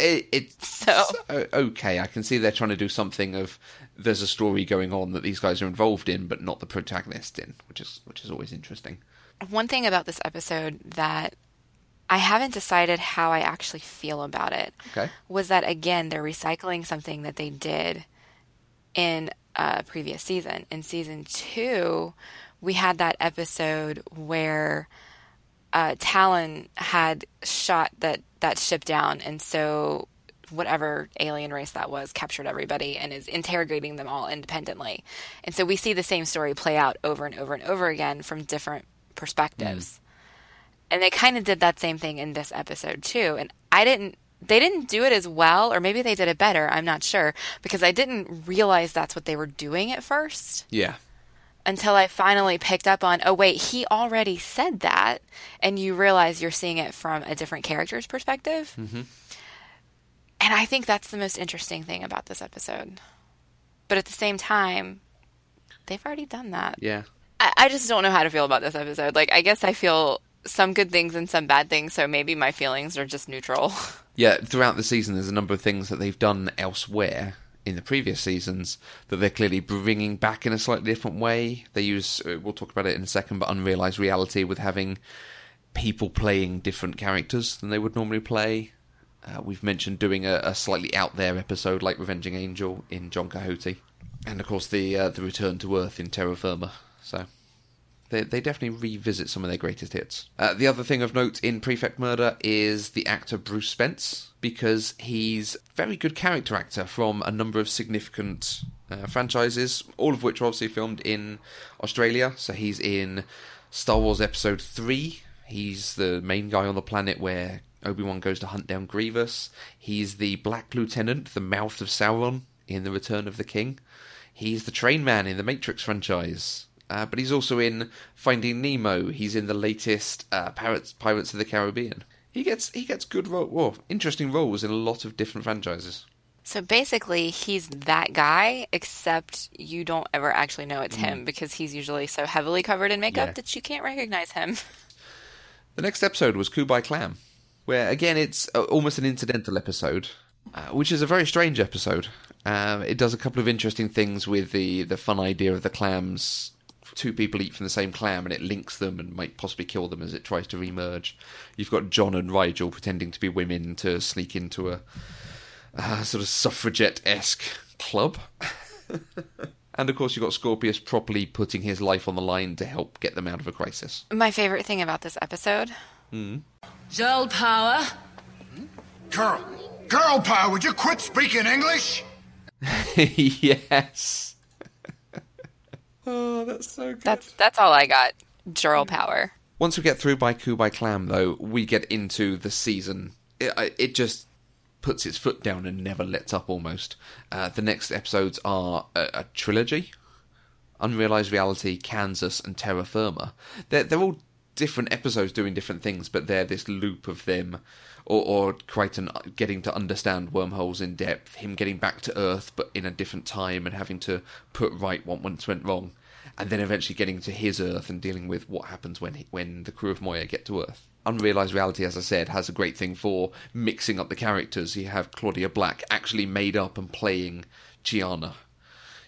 okay. I can see they're trying to do something of, there's a story going on that these guys are involved in, but not the protagonist in, which is always interesting. One thing about this episode that I haven't decided how I actually feel about it was that, again, they're recycling something that they did in a previous season. In season 2, we had that episode where Talyn had shot that ship down, and so whatever alien race that was captured everybody and is interrogating them all independently. And so we see the same story play out over and over and over again from different perspectives. Mm. And they kind of did that same thing in this episode too. And they didn't do it as well, or maybe they did it better. I'm not sure, because I didn't realize that's what they were doing at first. Yeah. Until I finally picked up on, oh, wait, he already said that. And you realize you're seeing it from a different character's perspective. Mm-hmm. And I think that's the most interesting thing about this episode. But at the same time, they've already done that. Yeah. I just don't know how to feel about this episode. Like, I guess I feel some good things and some bad things, so maybe my feelings are just neutral. Yeah, throughout the season, there's a number of things that they've done elsewhere in the previous seasons that they're clearly bringing back in a slightly different way. They use, we'll talk about it in a second, but unrealized reality with having people playing different characters than they would normally play. We've mentioned doing a slightly out there episode like Revenging Angel in John Cahote, and of course the Return to Earth in Terra Firma. So they definitely revisit some of their greatest hits. The other thing of note in Prefect Murder is the actor Bruce Spence, because he's a very good character actor from a number of significant franchises, all of which are obviously filmed in Australia. So he's in Star Wars Episode 3. He's the main guy on the planet where Obi-Wan goes to hunt down Grievous. He's the Black Lieutenant, the Mouth of Sauron, in The Return of the King. He's the Train Man in the Matrix franchise. But he's also in Finding Nemo. He's in the latest Pirates of the Caribbean. He gets good interesting roles in a lot of different franchises. So basically, he's that guy, except you don't ever actually know it's him, because he's usually so heavily covered in makeup that you can't recognize him. The next episode was Kubai Clam, where, again, it's almost an incidental episode, which is a very strange episode. It does a couple of interesting things with the fun idea of the clams. 2 people eat from the same clam, and it links them and might possibly kill them as it tries to remerge. You've got John and Rygel pretending to be women to sneak into a sort of suffragette-esque club. And, of course, you've got Scorpius properly putting his life on the line to help get them out of a crisis. My favourite thing about this episode. Mm. Girl power. Girl power, would you quit speaking English? Yes. Oh, that's so good. That's all I got. Girl power. Once we get through by Kubai Clam, though, we get into the season. It just puts its foot down and never lets up almost. The next episodes are a trilogy. Unrealized Reality, Kansas, and Terra Firma. They're all different episodes doing different things, but they're this loop of them, or Crichton getting to understand wormholes in depth, him getting back to Earth but in a different time and having to put right what once went wrong, and then eventually getting to his Earth and dealing with what happens when the crew of Moya get to Earth. Unrealised Reality, as I said, has a great thing for mixing up the characters. You have Claudia Black actually made up and playing Chiana.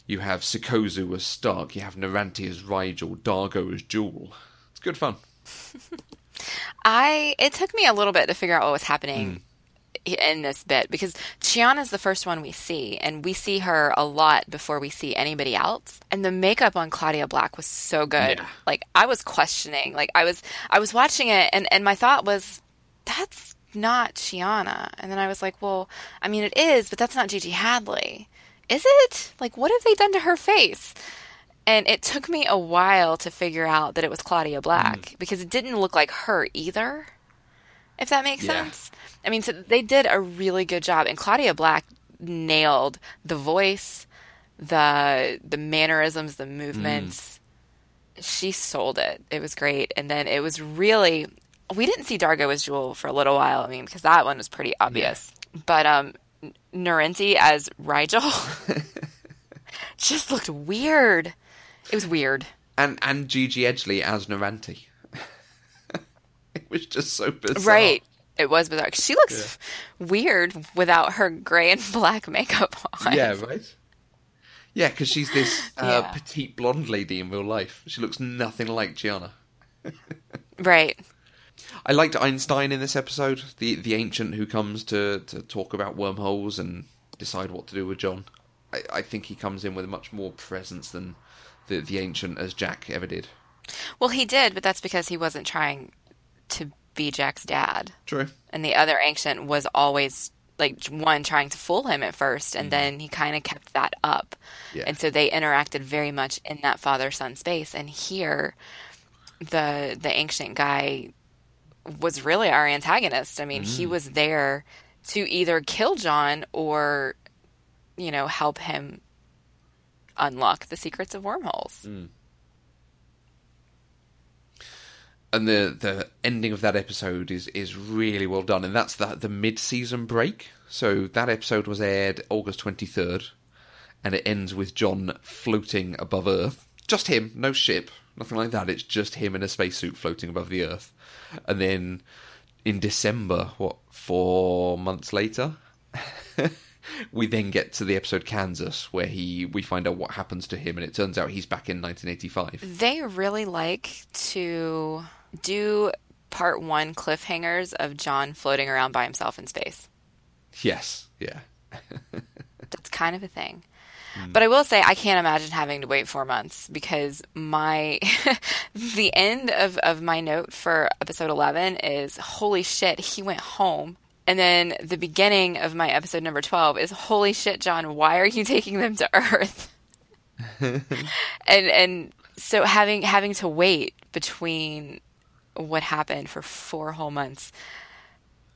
You have Sikozu as Stark. You have Noranti as Rygel. D'Argo as Jool. It's good fun. It took me a little bit to figure out what was happening in this bit, because Chiana's the first one we see, and we see her a lot before we see anybody else. And the makeup on Claudia Black was so good. Yeah. Like, I was questioning. Like, I was watching it, and my thought was, that's not Chiana. And then I was like, well, I mean, it is, but that's not Gigi Hadley. Is it? Like, what have they done to her face? And it took me a while to figure out that it was Claudia Black, because it didn't look like her either, if that makes sense. I mean, so they did a really good job, and Claudia Black nailed the voice, the mannerisms, the movements. She sold it. It was great. And then it was really... We didn't see D'Argo as Jool for a little while, I mean, because that one was pretty obvious. Yeah. But, Noranti as Rygel just looked weird. It was weird. And Gigi Edgley as Noranti. It was just so bizarre. Right. It was bizarre. She looks weird without her grey and black makeup on. Yeah, right? Yeah, because she's this petite blonde lady in real life. She looks nothing like Chiana. Right. I liked Einstein in this episode, the ancient who comes to talk about wormholes and decide what to do with John. I think he comes in with much more presence than the ancient as Jack ever did. Well, he did, but that's because he wasn't trying to be Jack's dad. True. And the other ancient was always, like, one trying to fool him at first, and then he kind of kept that up. Yeah. And so they interacted very much in that father-son space. And here, the ancient guy... was really our antagonist. I mean, he was there to either kill John or, you know, help him unlock the secrets of wormholes. And the ending of that episode is really well done, and that's the mid-season break. So that episode was aired August 23rd, and it ends with John floating above Earth. Just him, no ship, nothing like that. It's just him in a spacesuit floating above the Earth. And then in December, 4 months later, we then get to the episode Kansas, where we find out what happens to him, and it turns out he's back in 1985. They really like to do part one cliffhangers of John floating around by himself in space. Yes, yeah. That's kind of a thing. But I will say, I can't imagine having to wait 4 months, because the end of my note for episode 11 is, holy shit, he went home. And then the beginning of my episode number 12 is, holy shit, John, why are you taking them to Earth? and so having to wait between what happened for 4 whole months,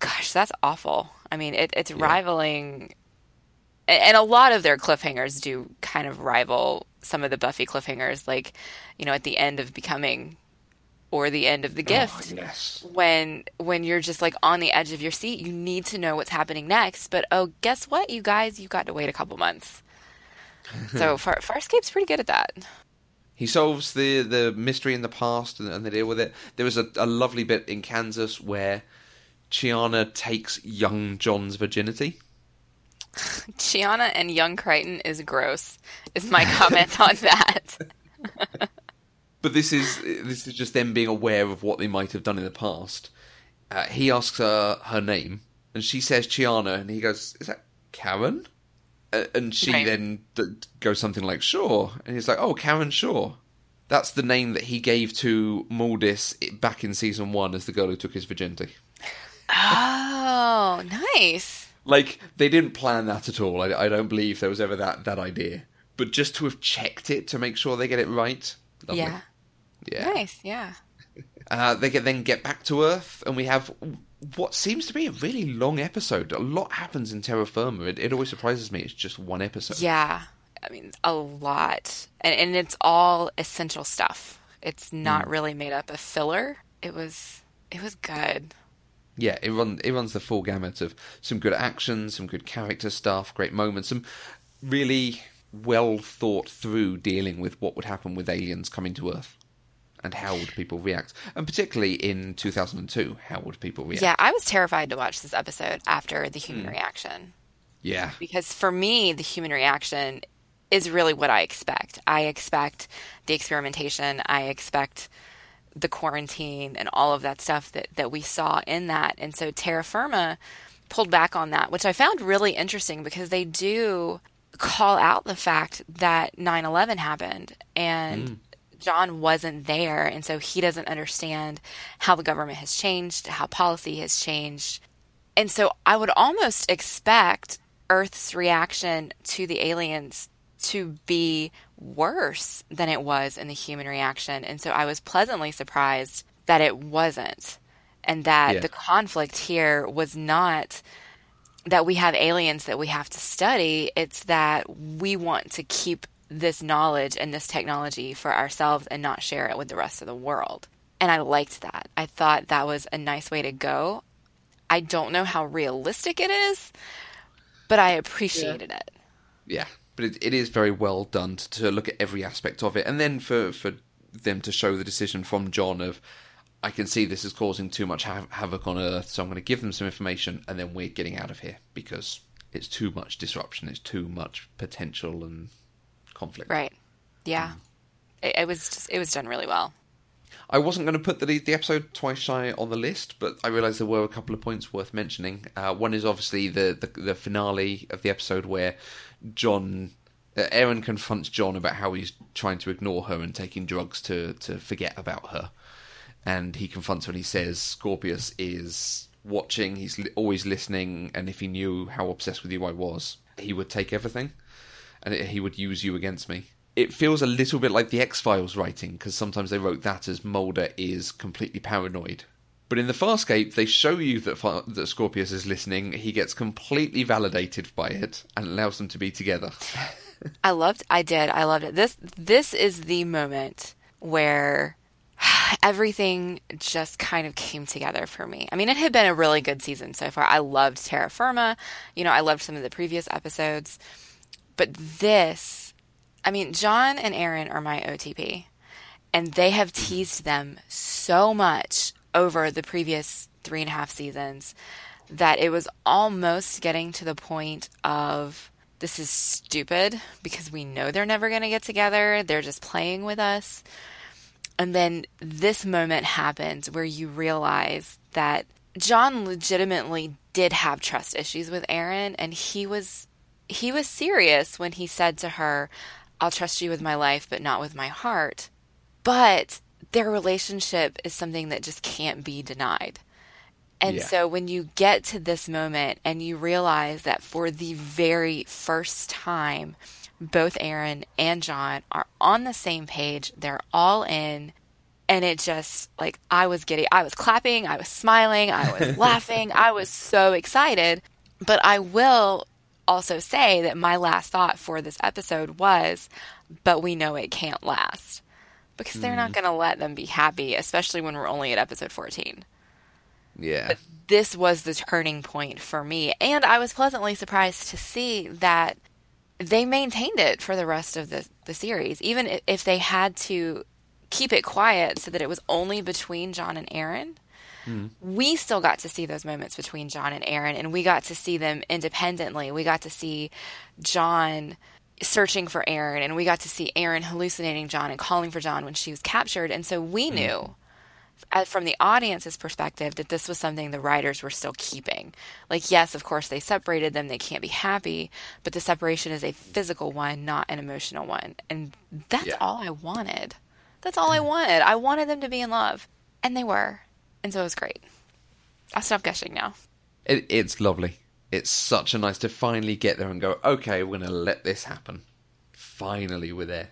gosh, that's awful. I mean, it's rivaling... And a lot of their cliffhangers do kind of rival some of the Buffy cliffhangers, like, you know, at the end of Becoming or the end of The Gift. Oh, yes. When you're just, like, on the edge of your seat, you need to know what's happening next. But, oh, guess what, you guys? You got to wait a couple months. So Farscape's pretty good at that. He solves the mystery in the past and they deal with it. There was a lovely bit in Kansas where Chiana takes young John's virginity. Chiana and young Crichton is gross, is my comment on that. But this is just them being aware of what they might have done in the past. He asks her name, and she says Chiana, and he goes, is that Karen? And she then goes something like Shaw, and he's like, oh, Karen Shaw. That's the name that he gave to Maldis back in season 1 as the girl who took his virginity. Oh, nice. Like, they didn't plan that at all. I don't believe there was ever that idea. But just to have checked it to make sure they get it right. Lovely. Yeah. Nice, yeah. They then get back to Earth, and we have what seems to be a really long episode. A lot happens in Terra Firma. It always surprises me it's just one episode. Yeah. I mean, a lot. And it's all essential stuff. It's not really made up of filler. It was good. Yeah, it runs the full gamut of some good action, some good character stuff, great moments, some really well thought through dealing with what would happen with aliens coming to Earth. And how would people react? And particularly in 2002, how would people react? Yeah, I was terrified to watch this episode after the human reaction. Yeah. Because for me, the human reaction is really what I expect. I expect the experimentation. I expect the quarantine and all of that stuff that we saw in that. And so Terra Firma pulled back on that, which I found really interesting because they do call out the fact that 9/11 happened and... John wasn't there, and so he doesn't understand how the government has changed, how policy has changed. And so I would almost expect Earth's reaction to the aliens to be worse than it was in the human reaction. And so I was pleasantly surprised that it wasn't, and that the conflict here was not that we have aliens that we have to study. It's that we want to keep this knowledge and this technology for ourselves and not share it with the rest of the world. And I liked that. I thought that was a nice way to go. I don't know how realistic it is, but I appreciated it. Yeah, but it is very well done to look at every aspect of it. And then for them to show the decision from John of, I can see this is causing too much havoc on Earth, so I'm going to give them some information and then we're getting out of here because it's too much disruption, it's too much potential and... conflict. Right. Yeah. It was done really well. I wasn't going to put the episode Twice Shy on the list, but I realised there were a couple of points worth mentioning. One is obviously the finale of the episode where Aeryn confronts John about how he's trying to ignore her and taking drugs to forget about her. And he confronts her and he says Scorpius is watching, he's always listening, and if he knew how obsessed with you I was, he would take everything. And he would use you against me. It feels a little bit like the X-Files writing, because sometimes they wrote that as Mulder is completely paranoid. But in the Farscape, they show you that Scorpius is listening. He gets completely validated by it and allows them to be together. I loved it. This is the moment where everything just kind of came together for me. I mean, it had been a really good season so far. I loved Terra Firma. You know, I loved some of the previous episodes. But this, I mean, John and Aeryn are my OTP, and they have teased them so much over the previous 3.5 seasons that it was almost getting to the point of, this is stupid because we know they're never going to get together. They're just playing with us. And then this moment happens where you realize that John legitimately did have trust issues with Aeryn, and he was serious when he said to her, I'll trust you with my life, but not with my heart. But their relationship is something that just can't be denied. And so when you get to this moment and you realize that for the very first time, both Aeryn and John are on the same page, they're all in. And it just, like, I was giddy. I was clapping. I was smiling. I was laughing. I was so excited. But I will also say that my last thought for this episode was, but we know it can't last because they're not going to let them be happy, especially when we're only at episode 14. Yeah. But this was the turning point for me. And I was pleasantly surprised to see that they maintained it for the rest of the series, even if they had to keep it quiet so that it was only between John and Aeryn. We still got to see those moments between John and Aeryn, and we got to see them independently. We got to see John searching for Aeryn, and we got to see Aeryn hallucinating John and calling for John when she was captured. And so we knew from the audience's perspective that this was something the writers were still keeping. Like, yes, of course, they separated them. They can't be happy, but the separation is a physical one, not an emotional one. And that's all I wanted. That's all I wanted. I wanted them to be in love, and they were. And so it was great. I'll stop gushing now. It's lovely. It's such a nice to finally get there and go, okay, we're going to let this happen. Finally, we're there.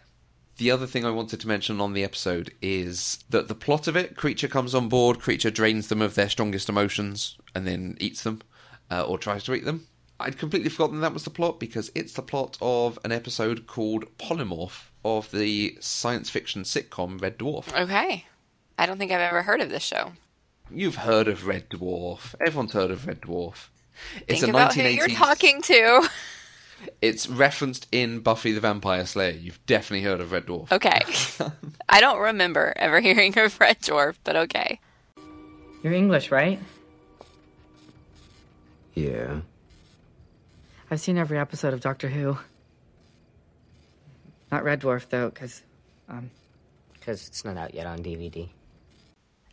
The other thing I wanted to mention on the episode is that the plot of it, creature comes on board, creature drains them of their strongest emotions and then eats them, or tries to eat them. I'd completely forgotten that was the plot, because it's the plot of an episode called Polymorph of the science fiction sitcom Red Dwarf. Okay. I don't think I've ever heard of this show. You've heard of Red Dwarf. Everyone's heard of Red Dwarf. It's think a about 1980s... who you're talking to. It's referenced in Buffy the Vampire Slayer. You've definitely heard of Red Dwarf. Okay. I don't remember ever hearing of Red Dwarf, but okay. You're English, right? Yeah. I've seen every episode of Doctor Who. Not Red Dwarf, though, because it's not out yet on DVD.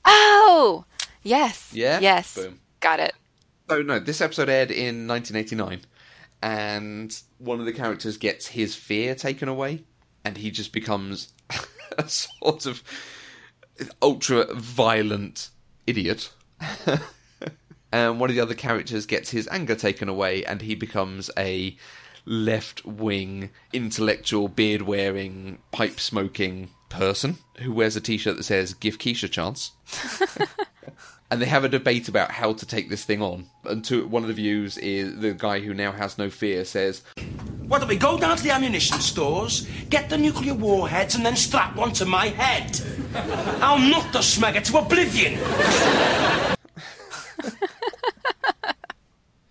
Oh! Yes. Yeah? Yes. Boom. Got it. Oh, no. This episode aired in 1989. And one of the characters gets his fear taken away, and he just becomes a sort of ultra-violent idiot. And one of the other characters gets his anger taken away, and he becomes a left-wing, intellectual, beard-wearing, pipe-smoking person who wears a t-shirt that says, "Give Keisha a chance." And they have a debate about how to take this thing on. And one of the views is the guy who now has no fear says, "Why don't we go down to the ammunition stores, get the nuclear warheads, and then strap one to my head? I'll knock the smegger to oblivion."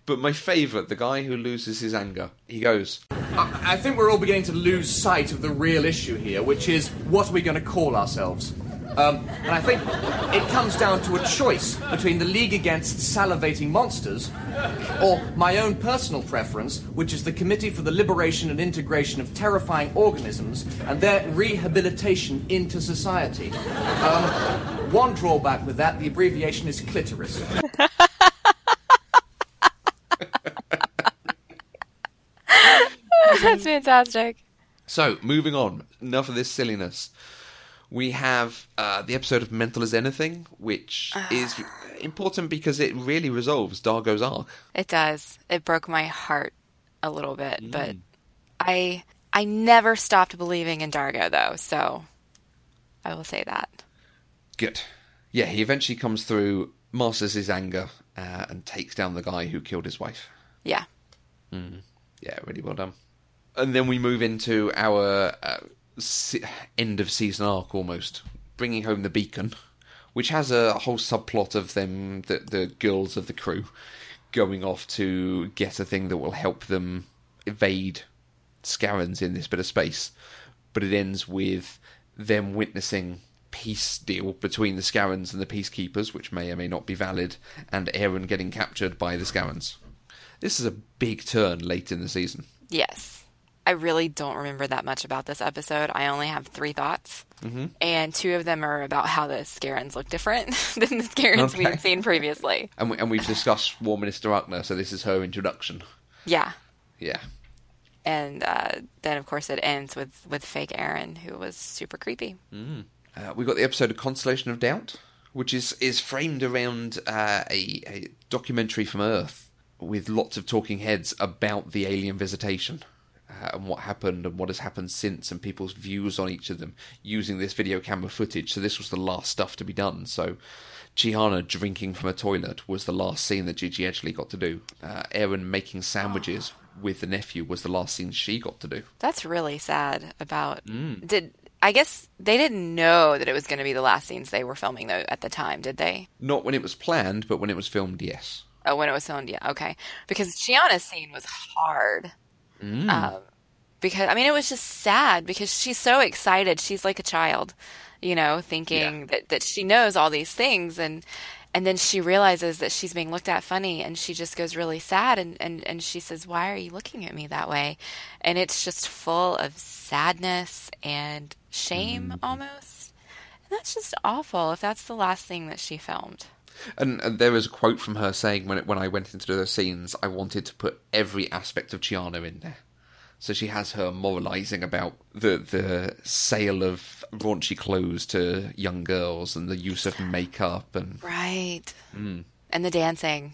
But my favourite, the guy who loses his anger, he goes, "I think we're all beginning to lose sight of the real issue here, which is, what are we going to call ourselves? And I think it comes down to a choice between the League Against Salivating Monsters or my own personal preference, which is the Committee for the Liberation and Integration of Terrifying Organisms and their Rehabilitation into Society. One drawback with that, the abbreviation is clitoris." That's fantastic. So, moving on. Enough of this silliness. We have the episode of Mental as Anything, which is important because it really resolves D'Argo's arc. It does. It broke my heart a little bit, but I never stopped believing in D'Argo, though, so I will say that. Good. Yeah, he eventually comes through, masters his anger, and takes down the guy who killed his wife. Yeah. Mm. Yeah, really well done. And then we move into our... end of season arc, almost bringing home the beacon, which has a whole subplot of them, the girls of the crew, going off to get a thing that will help them evade Scarrans in this bit of space. But it ends with them witnessing peace deal between the Scarrans and the Peacekeepers, which may or may not be valid, and Aeryn getting captured by the Scarrans. This is a big turn late in the season. Yes. I really don't remember that much about this episode. I only have 3 thoughts. Mm-hmm. And 2 of them are about how the Scarrans look different than the Scarrans we've seen previously. And we've discussed War Minister Ahkna, so this is her introduction. Yeah. Yeah. And then, of course, it ends with fake Aeryn, who was super creepy. Mm. We've got the episode of Constellation of Doubt, which is framed around a documentary from Earth with lots of talking heads about the alien visitation. And what happened and what has happened since, and people's views on each of them, using this video camera footage. So this was the last stuff to be done. So Chiana drinking from a toilet was the last scene that Gigi Edgley got to do. Aeryn making sandwiches with the nephew was the last scene she got to do. That's really sad about... Mm. I guess they didn't know that it was going to be the last scenes they were filming, though, at the time, did they? Not when it was planned, but when it was filmed, yes. Oh, when it was filmed, yeah, okay. Because Chiana's scene was hard. Mm. Because I mean, it was just sad because she's so excited. She's like a child, you know, thinking that she knows all these things, and then she realizes that she's being looked at funny, and she just goes really sad, and she says, "Why are you looking at me that way?" And it's just full of sadness and shame almost, and that's just awful if that's the last thing that she filmed. And there is a quote from her saying, when I went into those scenes, I wanted to put every aspect of Chiana in there. So she has her moralising about the sale of raunchy clothes to young girls and the use of makeup. Right. Mm. And the dancing.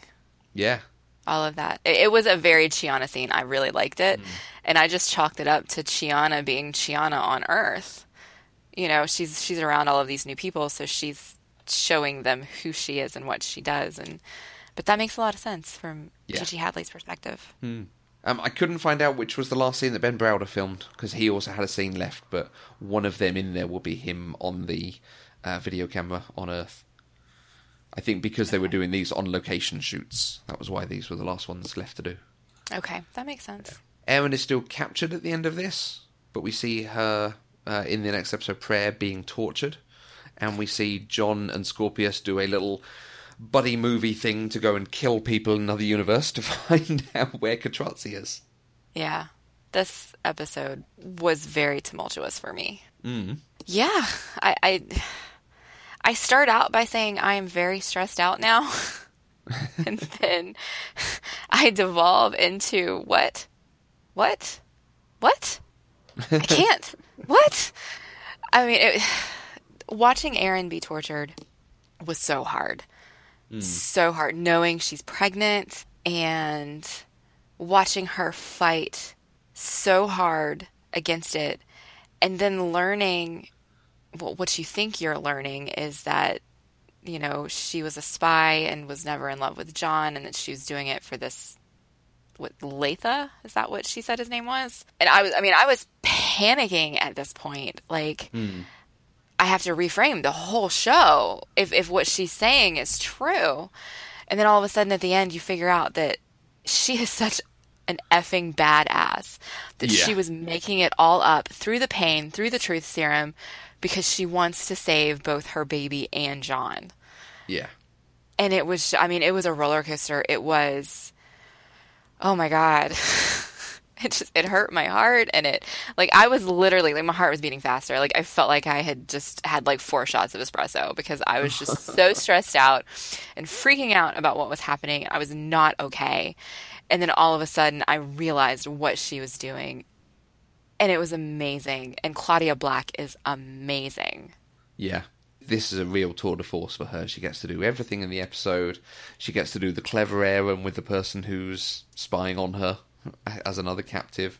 Yeah. All of that. It was a very Chiana scene. I really liked it. Mm. And I just chalked it up to Chiana being Chiana on Earth. you know, she's around all of these new people, so she's showing them who she is and what she does. But that makes a lot of sense from Gigi Hadley's perspective. Hmm. I couldn't find out which was the last scene that Ben Browder filmed, because he also had a scene left, but one of them in there will be him on the video camera on Earth. I think because they were doing these on location shoots, that was why these were the last ones left to do. Okay, that makes sense. Aeryn is still captured at the end of this, but we see her in the next episode, Prayer, being tortured, and we see John and Scorpius do a little buddy movie thing to go and kill people in another universe to find out where Katratzi is. Yeah. This episode was very tumultuous for me. Mm. Yeah. I start out by saying I am very stressed out now. And then I devolve into what? I can't. What? I mean, watching Aeryn be tortured was so hard. So hard, knowing she's pregnant and watching her fight so hard against it, and then learning what you think you're learning is that, you know, she was a spy and was never in love with John, and that she was doing it for this, what, Latha? Is that what she said his name was? And I was panicking at this point, like... Mm. I have to reframe the whole show if what she's saying is true. And then all of a sudden at the end, you figure out that she is such an effing badass that she was making it all up through the pain, through the truth serum, because she wants to save both her baby and John. Yeah. And it was, I mean, it was a roller coaster. It was, oh my God. It hurt my heart, and it, like, I was literally, like, my heart was beating faster. Like, I felt like I had just had, like, 4 shots of espresso because I was just so stressed out and freaking out about what was happening. I was not okay. And then all of a sudden, I realized what she was doing, and it was amazing. And Claudia Black is amazing. Yeah. This is a real tour de force for her. She gets to do everything in the episode. She gets to do the clever Aeryn with the person who's spying on her as another captive.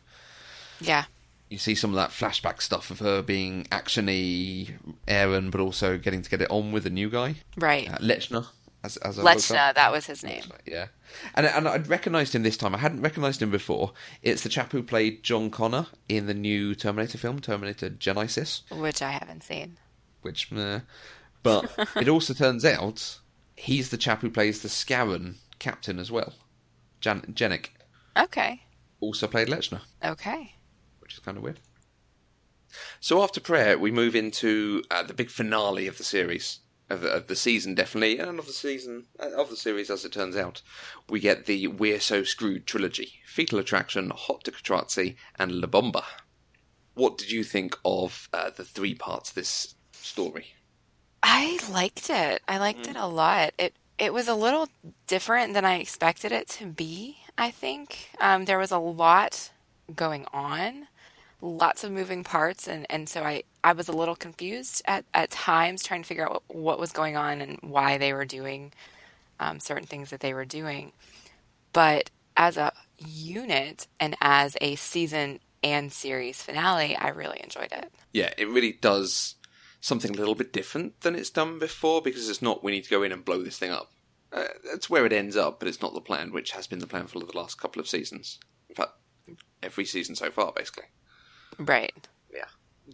Yeah. You see some of that flashback stuff of her being actiony Aeryn, but also getting to get it on with the new guy. Right. Lechner. As Lechner, that was his name. Yeah. And I'd recognised him this time. I hadn't recognised him before. It's the chap who played John Connor in the new Terminator film, Terminator Genisys. Which I haven't seen. But it also turns out he's the chap who plays the Scarran captain as well. Jannik. Okay. Also played Lechner. Okay. Which is kind of weird. So after Prayer, we move into the big finale of the series, of the season, definitely, and of the season, of the series, as it turns out. We get the We're So Screwed trilogy, Fetal Attraction, Hot to Katratzi, and La Bomba. What did you think of the three parts of this story? I liked it. I liked it a lot. It was a little different than I expected it to be. I think there was a lot going on, lots of moving parts, and so I was a little confused at times trying to figure out what was going on and why they were doing certain things that they were doing. But as a unit and as a season and series finale, I really enjoyed it. Yeah, it really does something a little bit different than it's done before, because it's not, we need to go in and blow this thing up. That's where it ends up, but it's not the plan, which has been the plan for the last couple of seasons. In fact, every season so far, basically. Right. Yeah.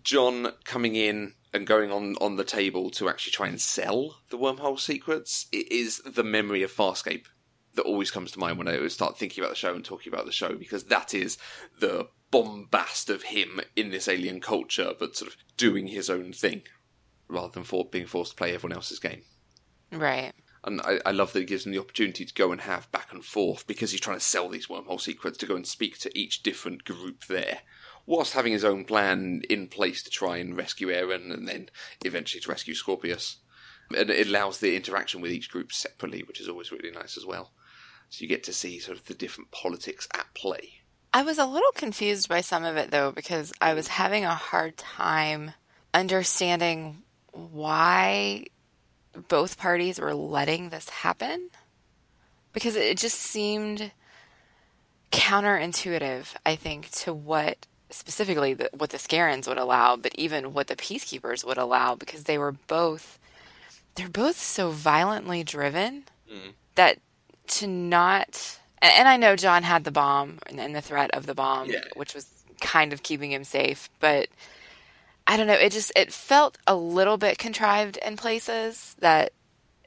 John coming in and going on the table to actually try and sell the wormhole secrets. It is the memory of Farscape that always comes to mind when I start thinking about the show and talking about the show, because that is the bombast of him in this alien culture, but sort of doing his own thing rather than being forced to play everyone else's game. Right. And I love that it gives him the opportunity to go and have back and forth, because he's trying to sell these wormhole secrets, to go and speak to each different group there, whilst having his own plan in place to try and rescue Aeryn and then eventually to rescue Scorpius. And it allows the interaction with each group separately, which is always really nice as well. So you get to see sort of the different politics at play. I was a little confused by some of it, though, because I was having a hard time understanding why both parties were letting this happen, because it just seemed counterintuitive, I think, to what specifically what the Scarrans would allow, but even what the Peacekeepers would allow, because they were both, they're both so violently driven that to not, and I know John had the bomb and the threat of the bomb, which was kind of keeping him safe, but I don't know, it felt a little bit contrived in places that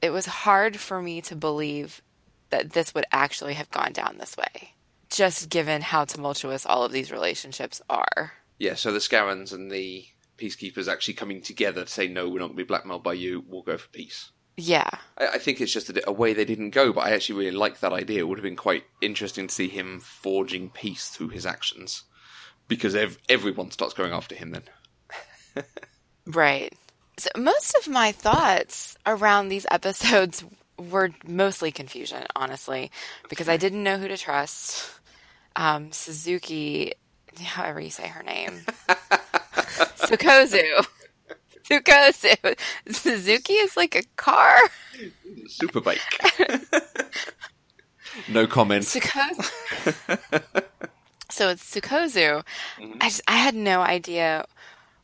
it was hard for me to believe that this would actually have gone down this way, just given how tumultuous all of these relationships are. Yeah, so the Scarrans and the Peacekeepers actually coming together to say, no, we're not going to be blackmailed by you, we'll go for peace. Yeah. I think it's just a way they didn't go, but I actually really like that idea. It would have been quite interesting to see him forging peace through his actions, because everyone starts going after him then. Right. So most of my thoughts around these episodes were mostly confusion, honestly, because I didn't know who to trust. Suzuki, however you say her name. Sikozu. Suzuki is like a car. Superbike. No comment. Sikozu. So it's Sikozu. Mm-hmm. I had no idea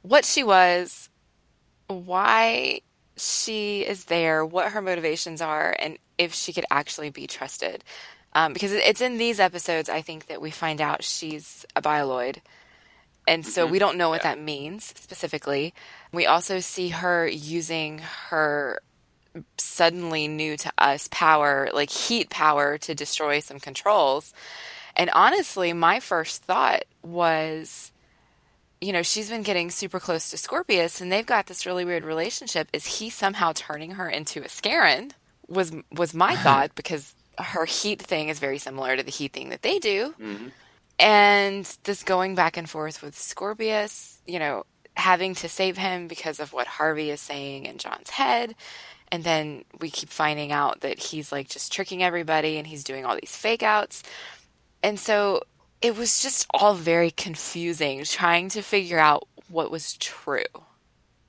what she was, why she is there, what her motivations are, and if she could actually be trusted. Because it's in these episodes, I think, that we find out she's a bioloid. And so we don't know what that means specifically. We also see her using her suddenly new to us power, like heat power, to destroy some controls. And honestly, my first thought was, you know, she's been getting super close to Scorpius and they've got this really weird relationship. Is he somehow turning her into a Scarran? Was my thought, because her heat thing is very similar to the heat thing that they do. Mm-hmm. And this going back and forth with Scorpius, you know, having to save him because of what Harvey is saying in John's head. And then we keep finding out that he's like just tricking everybody and he's doing all these fake outs. And so it was just all very confusing, trying to figure out what was true.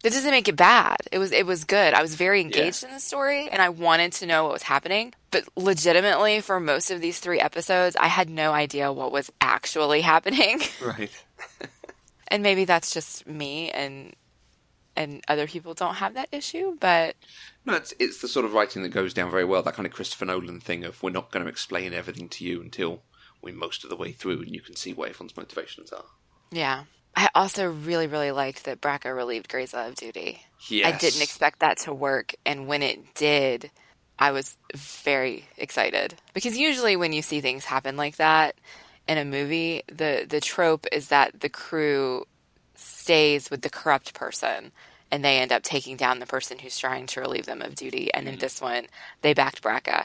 That doesn't make it bad. It was good. I was very engaged in the story, and I wanted to know what was happening. But legitimately, for most of these three episodes, I had no idea what was actually happening. Right. And maybe that's just me, and other people don't have that issue, but... No, it's the sort of writing that goes down very well, that kind of Christopher Nolan thing of, we're not going to explain everything to you until... we're most of the way through, and you can see what everyone's motivations are. Yeah. I also really, really liked that Braca relieved Grayza of duty. Yes. I didn't expect that to work, and when it did, I was very excited. Because usually when you see things happen like that in a movie, the trope is that the crew stays with the corrupt person, and they end up taking down the person who's trying to relieve them of duty. And in this one, they backed Braca.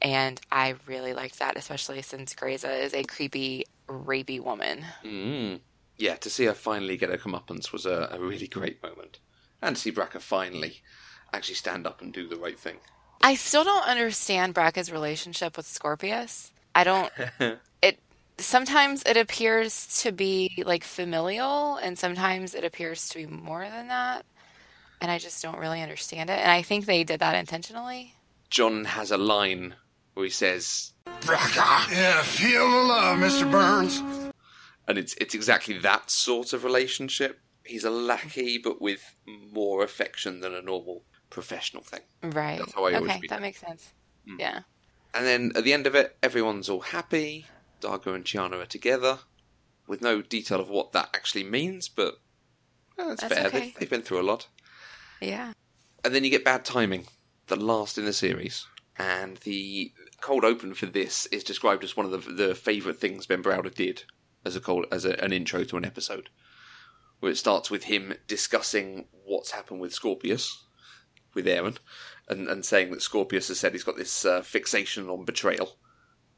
And I really liked that, especially since Grayza is a creepy, rapey woman. Mm. Yeah, to see her finally get her comeuppance was a really great moment. And to see Braca finally actually stand up and do the right thing. I still don't understand Braca's relationship with Scorpius. I don't... Sometimes it appears to be, like, familial, and sometimes it appears to be more than that. And I just don't really understand it. And I think they did that intentionally. John has a line... where he says, Braca! Yeah, feel the love, Mr. Burns. And it's exactly that sort of relationship. He's a lackey, but with more affection than a normal professional thing. Right. That's how I always read that. Makes sense. Mm. Yeah. And then at the end of it, everyone's all happy. D'Argo and Chiana are together, with no detail of what that actually means, but that's fair. Okay. They've been through a lot. Yeah. And then you get bad timing, the last in the series. And the cold open for this is described as one of the favourite things Ben Browder did as an intro to an episode, where it starts with him discussing what's happened with Scorpius, with Aeryn, and saying that Scorpius has said he's got this fixation on betrayal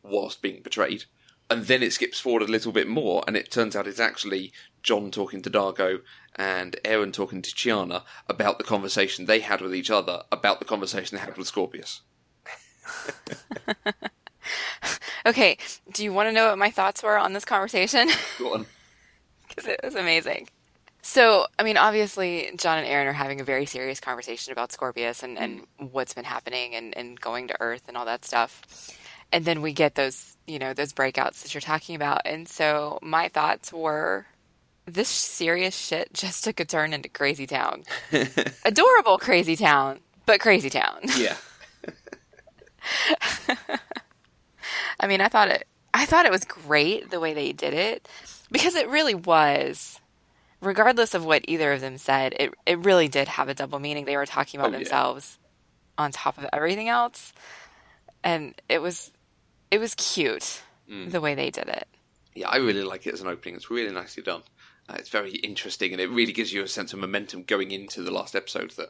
whilst being betrayed. And then it skips forward a little bit more, and it turns out it's actually John talking to D'Argo and Aeryn talking to Chiana about the conversation they had with each other about the conversation they had with Scorpius. Okay, do you want to know what my thoughts were on this conversation? Go on. Because it was amazing. So, I mean, obviously, John and Aeryn are having a very serious conversation about Scorpius and what's been happening and going to Earth and all that stuff. And then we get those, you know, those breakouts that you're talking about. And so my thoughts were this serious shit just took a turn into Crazy Town. Adorable Crazy Town, but Crazy Town. Yeah. I mean, I thought it was great the way they did it, because it really was, regardless of what either of them said, it really did have a double meaning. They were talking about themselves on top of everything else. And it was cute the way they did it. Yeah, I really like it as an opening. It's really nicely done. It's very interesting, and it really gives you a sense of momentum going into the last episode that,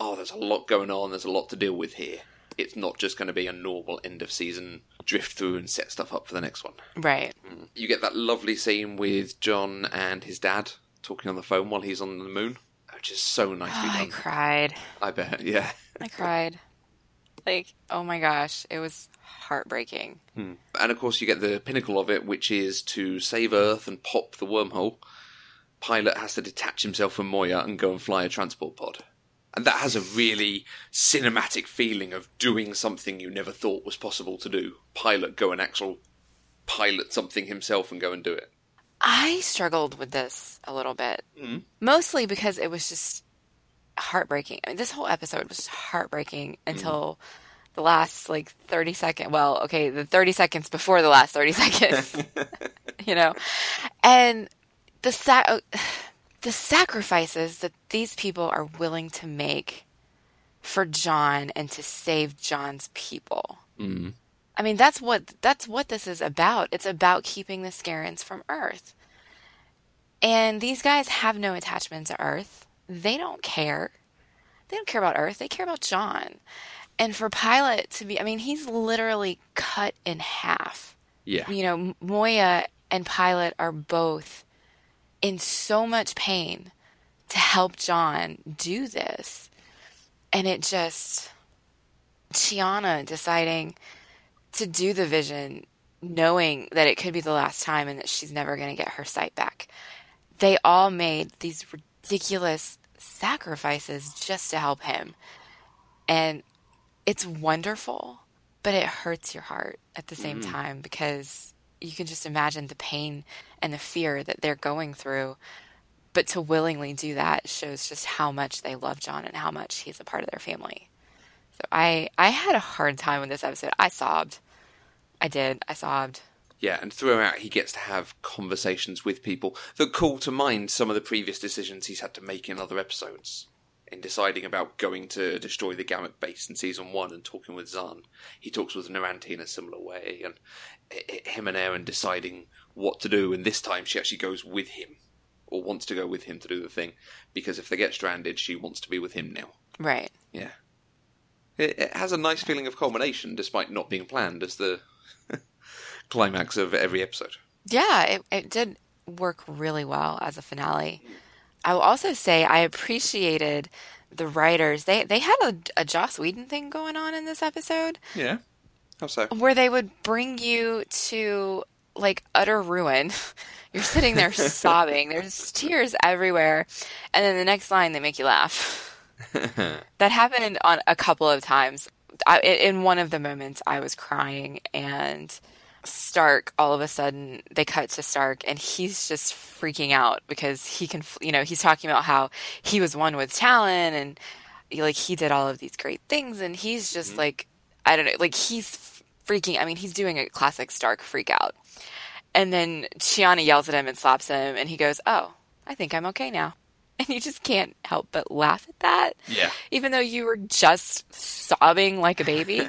oh, there's a lot going on, there's a lot to deal with here. It's not just going to be a normal end of season drift through and set stuff up for the next one. Right. You get that lovely scene with John and his dad talking on the phone while he's on the moon, which is so nicely done. I cried. I bet, yeah. I cried. Like, oh my gosh, it was heartbreaking. And of course you get the pinnacle of it, which is to save Earth and pop the wormhole, Pilot has to detach himself from Moya and go and fly a transport pod. And that has a really cinematic feeling of doing something you never thought was possible to do. Pilot go and actually pilot something himself and go and do it. I struggled with this a little bit. Mostly because it was just heartbreaking. I mean, this whole episode was heartbreaking until the last, 30 seconds. Well, okay, the 30 seconds before the last 30 seconds. You know? And the sacrifices that these people are willing to make for John and to save John's people. I mean, that's what this is about. It's about keeping the Scarrans from Earth. And these guys have no attachment to Earth. They don't care. They don't care about Earth. They care about John. And for Pilot to be, I mean, he's literally cut in half. Yeah. You know, Moya and Pilot are both in so much pain to help John do this. And it just, Chiana deciding to do the vision, knowing that it could be the last time and that she's never going to get her sight back. They all made these ridiculous sacrifices just to help him. And it's wonderful, but it hurts your heart at the same time, because you can just imagine the pain and the fear that they're going through. But to willingly do that shows just how much they love John and how much he's a part of their family. So I had a hard time with this episode. I sobbed. I did. I sobbed. Yeah, and throughout he gets to have conversations with people that call to mind some of the previous decisions he's had to make in other episodes. In deciding about going to destroy the Gamak base in Season 1 and talking with Zhaan, he talks with Noranti in a similar way, and him and Aeryn deciding what to do, and this time she actually goes with him, or wants to go with him to do the thing, because if they get stranded, she wants to be with him now. Right. Yeah. It has a nice feeling of culmination, despite not being planned as the climax of every episode. Yeah, it did work really well as a finale. I will also say I appreciated the writers. They had a Joss Whedon thing going on in this episode. Yeah. How so? Where they would bring you to, utter ruin. You're sitting there sobbing. There's tears everywhere. And then the next line, they make you laugh. That happened on a couple of times. In one of the moments, I was crying, and Stark, all of a sudden, they cut to Stark, and he's just freaking out because he can, he's talking about how he was one with Talyn, and he did all of these great things, and he's just I don't know, he's freaking. I mean, he's doing a classic Stark freak out, and then Chiana yells at him and slaps him, and he goes, "Oh, I think I'm okay now." And you just can't help but laugh at that. Yeah. Even though you were just sobbing like a baby.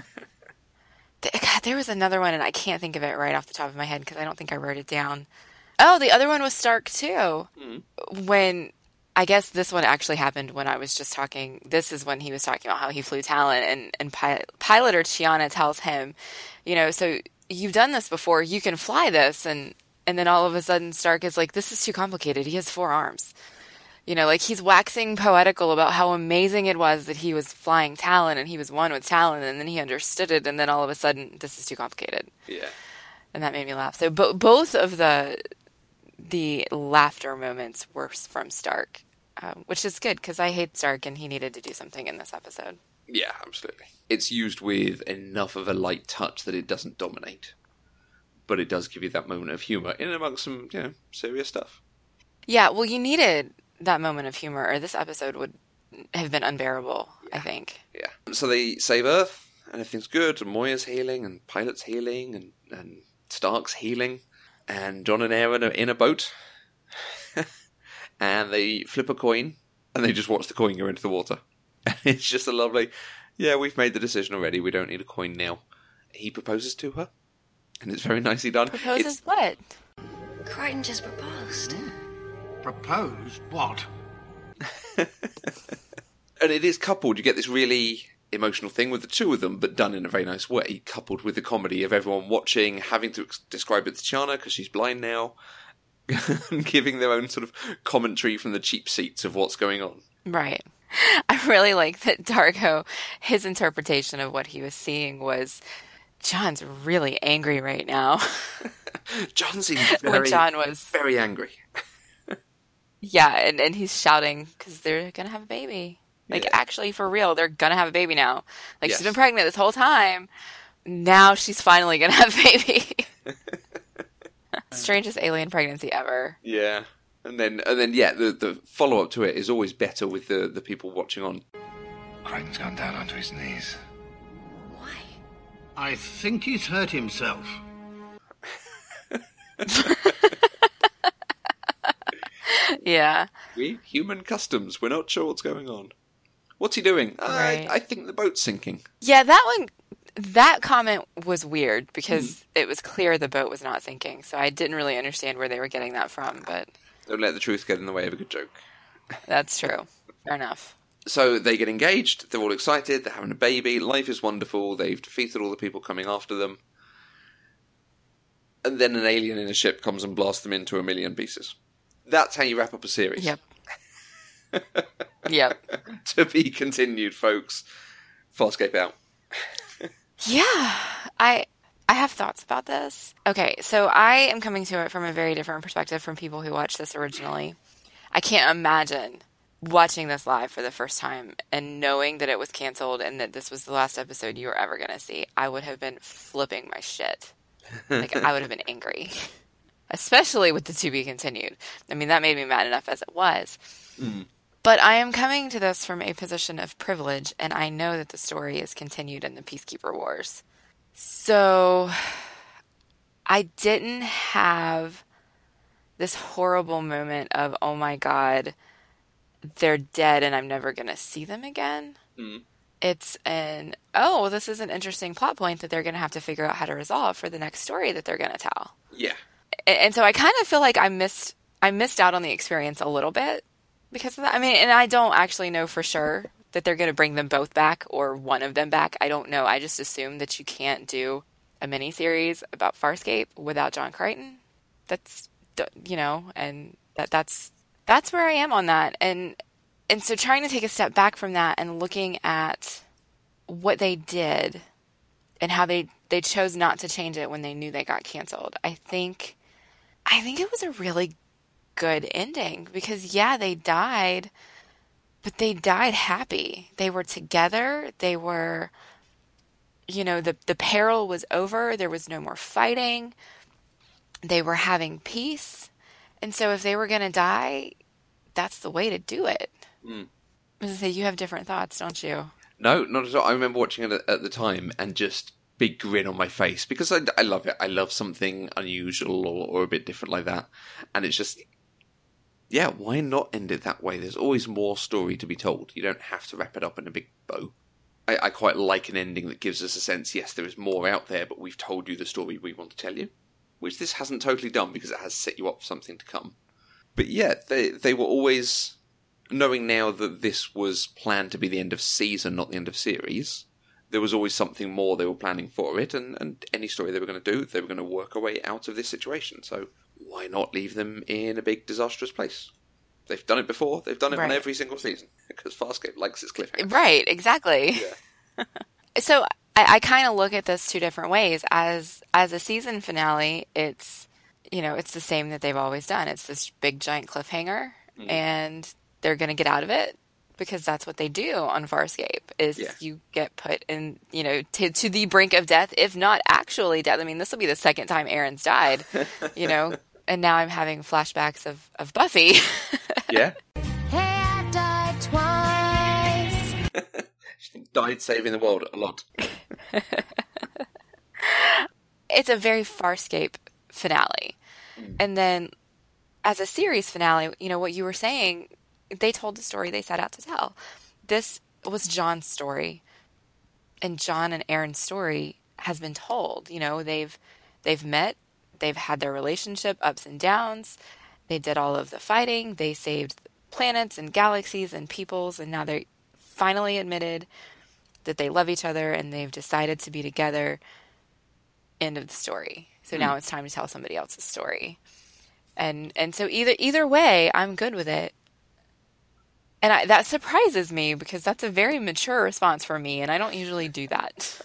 God, there was another one, and I can't think of it right off the top of my head because I don't think I wrote it down. Oh, the other one was Stark, too. When, I guess this one actually happened when I was just talking. This is when he was talking about how he flew Talyn, and Pilot or Chiana tells him, so you've done this before. You can fly this. And then all of a sudden Stark is like, this is too complicated. He has four arms. He's waxing poetical about how amazing it was that he was flying Talyn and he was one with Talyn, and then he understood it, and then all of a sudden, this is too complicated. Yeah. And that made me laugh. So both of the laughter moments were from Stark, which is good, because I hate Stark, and he needed to do something in this episode. Yeah, absolutely. It's used with enough of a light touch that it doesn't dominate, but it does give you that moment of humour in amongst some serious stuff. Yeah, well, you needed that moment of humor, or this episode would have been unbearable, I think. Yeah. So they save Earth, and everything's good, and Moya's healing, and Pilot's healing, and Stark's healing, and John and Aeryn are in a boat, and they flip a coin, and they just watch the coin go into the water. And it's just a lovely, yeah, we've made the decision already, we don't need a coin now. He proposes to her, and it's very nicely done. Proposes what? Crichton just proposed. Mm. Proposed what? And it is coupled. You get this really emotional thing with the two of them, but done in a very nice way, coupled with the comedy of everyone watching, having to describe it to Chiana because she's blind now, and giving their own sort of commentary from the cheap seats of what's going on. Right. I really like that D'Argo, his interpretation of what he was seeing was, John's really angry right now. John seems very angry. Yeah, and he's shouting because they're going to have a baby. Like, actually, for real, they're going to have a baby now. Like, yes. She's been pregnant this whole time. Now she's finally going to have a baby. Strangest alien pregnancy ever. Yeah. And then yeah, the follow-up to it is always better with the people watching on. Crichton's gone down onto his knees. Why? I think he's hurt himself. Yeah. We human customs. We're not sure what's going on. What's he doing? Right. I think the boat's sinking. Yeah, that comment was weird because it was clear the boat was not sinking. So I didn't really understand where they were getting that from. But don't let the truth get in the way of a good joke. That's true. Fair enough. So they get engaged. They're all excited. They're having a baby. Life is wonderful. They've defeated all the people coming after them. And then an alien in a ship comes and blasts them into a million pieces. That's how you wrap up a series. Yep. Yep. To be continued, folks. Farscape out. Yeah. I have thoughts about this. Okay, so I am coming to it from a very different perspective from people who watched this originally. I can't imagine watching this live for the first time and knowing that it was canceled and that this was the last episode you were ever going to see. I would have been flipping my shit. Like, I would have been angry. Especially with the to be continued. I mean, that made me mad enough as it was. Mm. But I am coming to this from a position of privilege, and I know that the story is continued in the Peacekeeper Wars. So I didn't have this horrible moment of, oh my God, they're dead and I'm never going to see them again. Mm. It's this is an interesting plot point that they're going to have to figure out how to resolve for the next story that they're going to tell. Yeah. And so I kind of feel like I missed out on the experience a little bit because of that. I mean, and I don't actually know for sure that they're going to bring them both back or one of them back. I don't know. I just assume that you can't do a miniseries about Farscape without John Crichton. That's, you know, and that's where I am on that. And so trying to take a step back from that and looking at what they did and how they chose not to change it when they knew they got canceled. I think it was a really good ending because, yeah, they died, but they died happy. They were together. They were, you know, the peril was over. There was no more fighting. They were having peace. And so if they were going to die, that's the way to do it. Mm. I was going to say, you have different thoughts, don't you? No, not at all. I remember watching it at the time and just big grin on my face because I love it. I love something unusual or a bit different like that. And it's just, yeah, why not end it that way? There's always more story to be told. You don't have to wrap it up in a big bow. I quite like an ending that gives us a sense, yes, there is more out there, but we've told you the story we want to tell you, which this hasn't totally done because it has set you up for something to come. But yeah, they were always, knowing now that this was planned to be the end of season, not the end of series, there was always something more they were planning for it, and any story they were going to do, they were going to work a way out of this situation. So why not leave them in a big, disastrous place? They've done it before. They've done it on every single season because Farscape likes its cliffhanger. Right, exactly. Yeah. So I kind of look at this two different ways. As a season finale, it's, you know, it's the same that they've always done. It's this big, giant cliffhanger, and they're going to get out of it. Because that's what they do on Farscape is you get put in, you know, to the brink of death, if not actually death. I mean, this will be the second time Aaron's died, you know, and now I'm having flashbacks of Buffy. Yeah. Hey, I died twice. She died saving the world a lot. It's a very Farscape finale. Mm. And then as a series finale, you know, what you were saying, they told the story they set out to tell. This was John's story. And John and Aaron's story has been told. You know, they've met. They've had their relationship, ups and downs. They did all of the fighting. They saved planets and galaxies and peoples. And now they finally admitted that they love each other and they've decided to be together. End of the story. So now it's time to tell somebody else's story. And so either way, I'm good with it. And that surprises me because that's a very mature response for me. And I don't usually do that.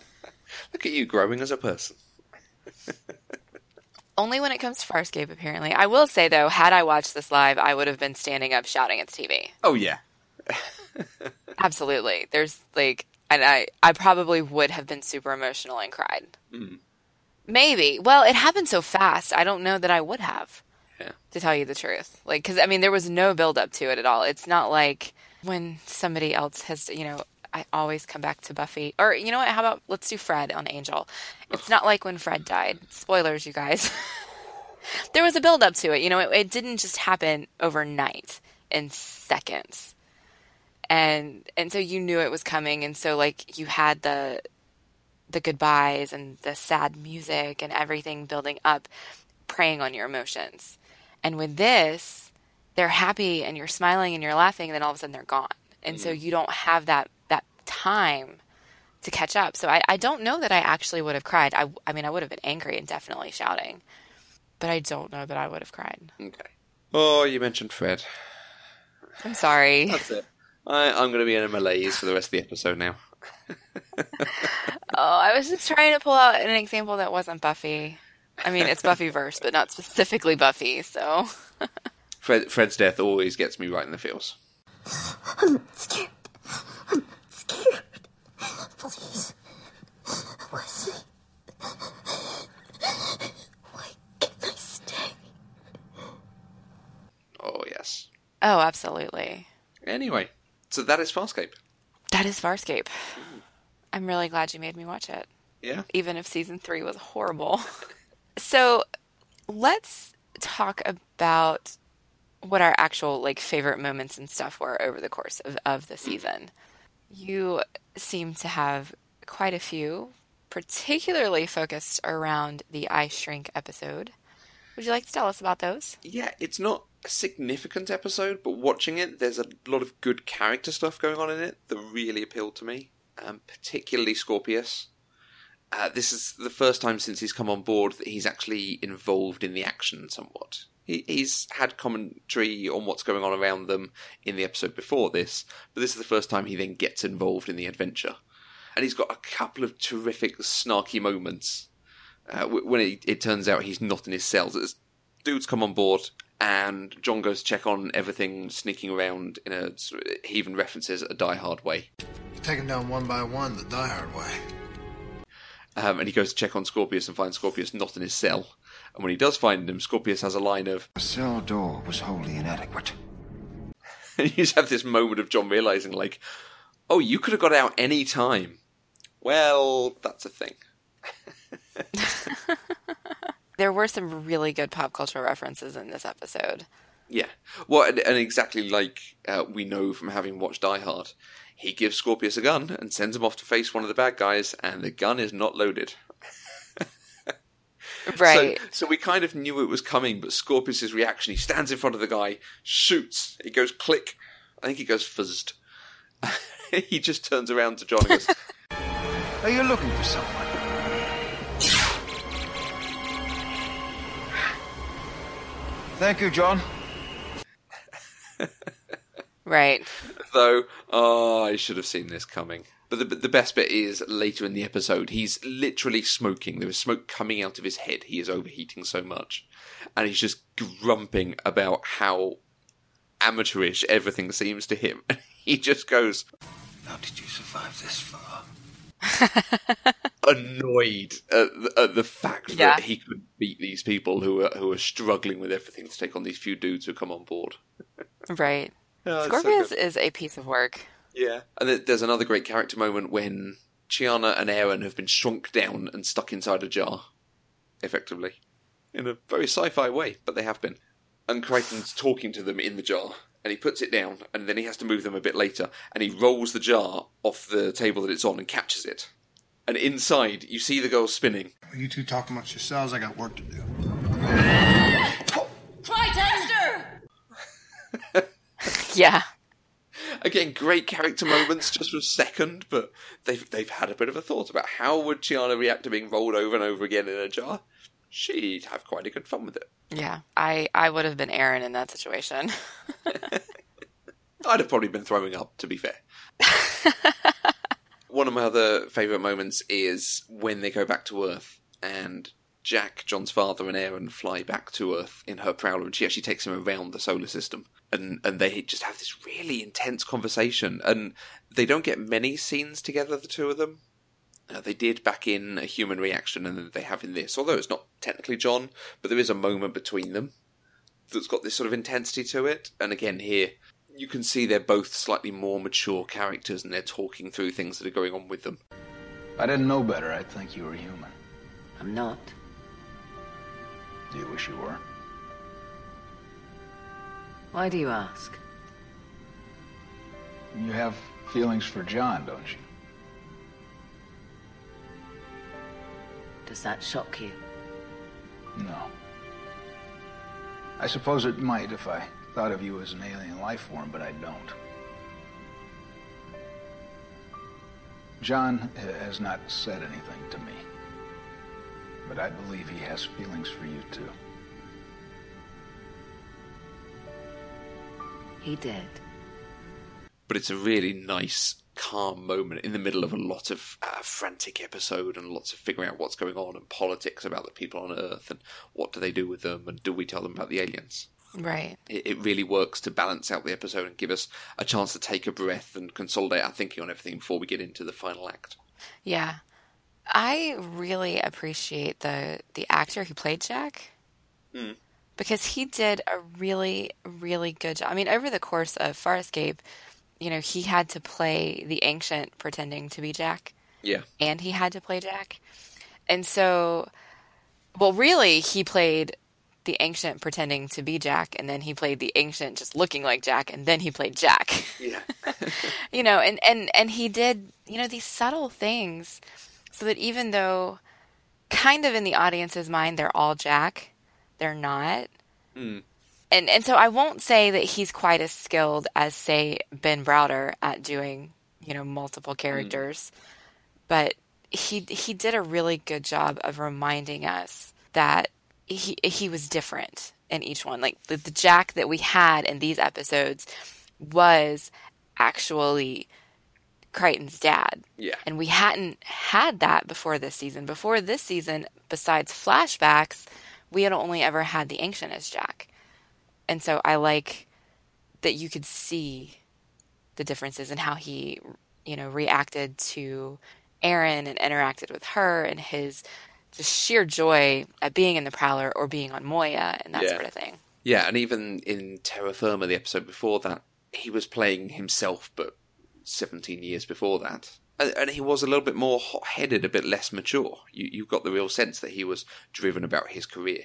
Look at you growing as a person. Only when it comes to Farscape, apparently. I will say, though, had I watched this live, I would have been standing up shouting at the TV. Oh, yeah. Absolutely. There's, like... And I probably would have been super emotional and cried. Mm. Maybe. Well, it happened so fast, I don't know that I would have, to tell you the truth. Like, because, I mean, there was no build-up to it at all. It's not like when somebody else has, you know... I always come back to Buffy. Or, you know what? How about let's do Fred on Angel. It's not like when Fred died. Spoilers, you guys. There was a build-up to it. You know, it didn't just happen overnight in seconds. And so you knew it was coming. And so, like, you had the goodbyes and the sad music and everything building up, preying on your emotions. And with this, they're happy and you're smiling and you're laughing, and then all of a sudden they're gone. And so you don't have that time to catch up. So I don't know that I actually would have cried. I mean, I would have been angry and definitely shouting. But I don't know that I would have cried. Okay. Oh, you mentioned Fred. I'm sorry. That's it. I'm going to be in a malaise for the rest of the episode now. I was just trying to pull out an example that wasn't Buffy. I mean, it's Buffyverse, but not specifically Buffy, so... Fred's death always gets me right in the feels. I'm scared. I'm scared. Please. Wesley. Why can't I stay? Oh, yes. Oh, absolutely. Anyway, so that is Farscape. That is Farscape. Ooh. I'm really glad you made me watch it. Yeah. Even if season 3 was horrible. So, let's talk about... what our actual, like, favorite moments and stuff were over the course of the season. You seem to have quite a few, particularly focused around the I Shrink episode. Would you like to tell us about those? Yeah, it's not a significant episode, but watching it, there's a lot of good character stuff going on in it that really appealed to me, particularly Scorpius. This is the first time since he's come on board that he's actually involved in the action somewhat. He's had commentary on what's going on around them in the episode before this, but this is the first time he then gets involved in the adventure. And he's got a couple of terrific, snarky moments when it turns out he's not in his cells. It's, dudes come on board, and John goes to check on everything, sneaking around in a... He even references a Die Hard way. You take him down one by one the Die Hard way. And he goes to check on Scorpius and finds Scorpius not in his cell. And when he does find him, Scorpius has a line of... The cell door was wholly inadequate. And you just have this moment of John realising, like, oh, you could have got out any time. Well, that's a thing. There were some really good pop culture references in this episode. Yeah. Well, and exactly like we know from having watched Die Hard, he gives Scorpius a gun and sends him off to face one of the bad guys, and the gun is not loaded. Right. So we kind of knew it was coming, but Scorpius' reaction, he stands in front of the guy, shoots, it goes click, I think he goes fuzzed. He just turns around to John and goes, Are you looking for someone? Thank you, John. Right. Though, I should have seen this coming. But the best bit is later in the episode, he's literally smoking. There is smoke coming out of his head. He is overheating so much. And he's just grumping about how amateurish everything seems to him. He just goes, How did you survive this far? annoyed at the fact that he could beat these people who are struggling with everything to take on these few dudes who come on board. Right. Oh, Scorpius is a piece of work. Yeah. And there's another great character moment when Chiana and Aeryn have been shrunk down and stuck inside a jar, effectively. In a very sci-fi way, but they have been. And Crichton's talking to them in the jar. And he puts it down, and then he has to move them a bit later. And he rolls the jar off the table that it's on and catches it. And inside, you see the girl spinning. You two talk amongst yourselves. I got work to do. Crytester! Yeah. Again, great character moments just for a second, but they've had a bit of a thought about how would Chiana react to being rolled over and over again in a jar. She'd have quite a good fun with it. Yeah, I would have been Aeryn in that situation. I'd have probably been throwing up, to be fair. One of my other favourite moments is when they go back to Earth and Jack, John's father, and Aeryn fly back to Earth in her prowler, and she actually takes him around the solar system. And they just have this really intense conversation, and they don't get many scenes together, the two of them. They did back in A Human Reaction, and then they have in this, although it's not technically John, but there is a moment between them that's got this sort of intensity to it. And again, here, you can see they're both slightly more mature characters, and they're talking through things that are going on with them. If I didn't know better, I'd think you were human. I'm not. Do you wish you were? Why do you ask? You have feelings for John, don't you? Does that shock you? No. I suppose it might if I thought of you as an alien life form, but I don't. John has not said anything to me, but I believe he has feelings for you too. He did. But it's a really nice, calm moment in the middle of a lot of frantic episode and lots of figuring out what's going on and politics about the people on Earth and what do they do with them and do we tell them about the aliens. Right. It really works to balance out the episode and give us a chance to take a breath and consolidate our thinking on everything before we get into the final act. Yeah. I really appreciate the actor who played Jack. Mm. Because he did a really, really good job. I mean, over the course of Farscape, you know, he had to play the Ancient pretending to be Jack. Yeah. And he had to play Jack. And so, well, really, he played the Ancient pretending to be Jack, and then he played the Ancient just looking like Jack, and then he played Jack. Yeah. You know, and he did, you know, these subtle things so that even though kind of in the audience's mind they're all Jack, they're not. Mm. And so I won't say that he's quite as skilled as, say, Ben Browder at doing, you know, multiple characters. Mm. But he did a really good job of reminding us that he was different in each one. Like, the Jack that we had in these episodes was actually Crichton's dad. Yeah. And we hadn't had that before this season. Before this season, besides flashbacks, we had only ever had the Ancient as Jack. And so I like that you could see the differences in how he, you know, reacted to Aeryn and interacted with her and his just sheer joy at being in the Prowler or being on Moya and that sort of thing. Yeah, and even in Terra Firma, the episode before that, he was playing himself, but 17 years before that. And he was a little bit more hot-headed, a bit less mature. You got the real sense that he was driven about his career.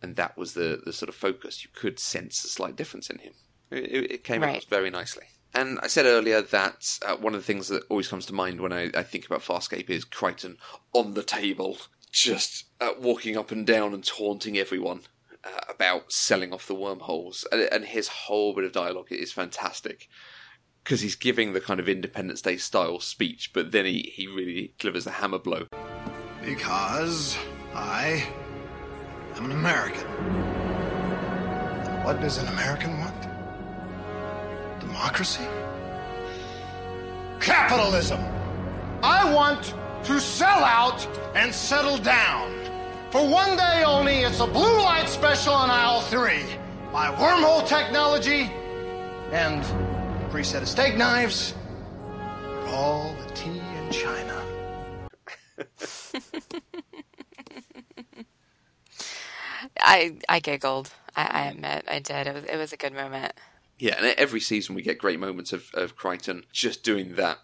And that was the sort of focus. You could sense a slight difference in him. It came out very nicely. And I said earlier that one of the things that always comes to mind when I think about Farscape is Crichton on the table, just walking up and down and taunting everyone about selling off the wormholes. And his whole bit of dialogue is fantastic. Because he's giving the kind of Independence Day style speech, but then he really delivers the hammer blow. Because I... I'm an American. What does an American want? Democracy? Capitalism! I want to sell out and settle down. For one day only, it's a blue light special on aisle 3. My wormhole technology and preset of steak knives. All the tea in China. I giggled. I admit I did. It was a good moment. Yeah, and every season we get great moments of Crichton just doing that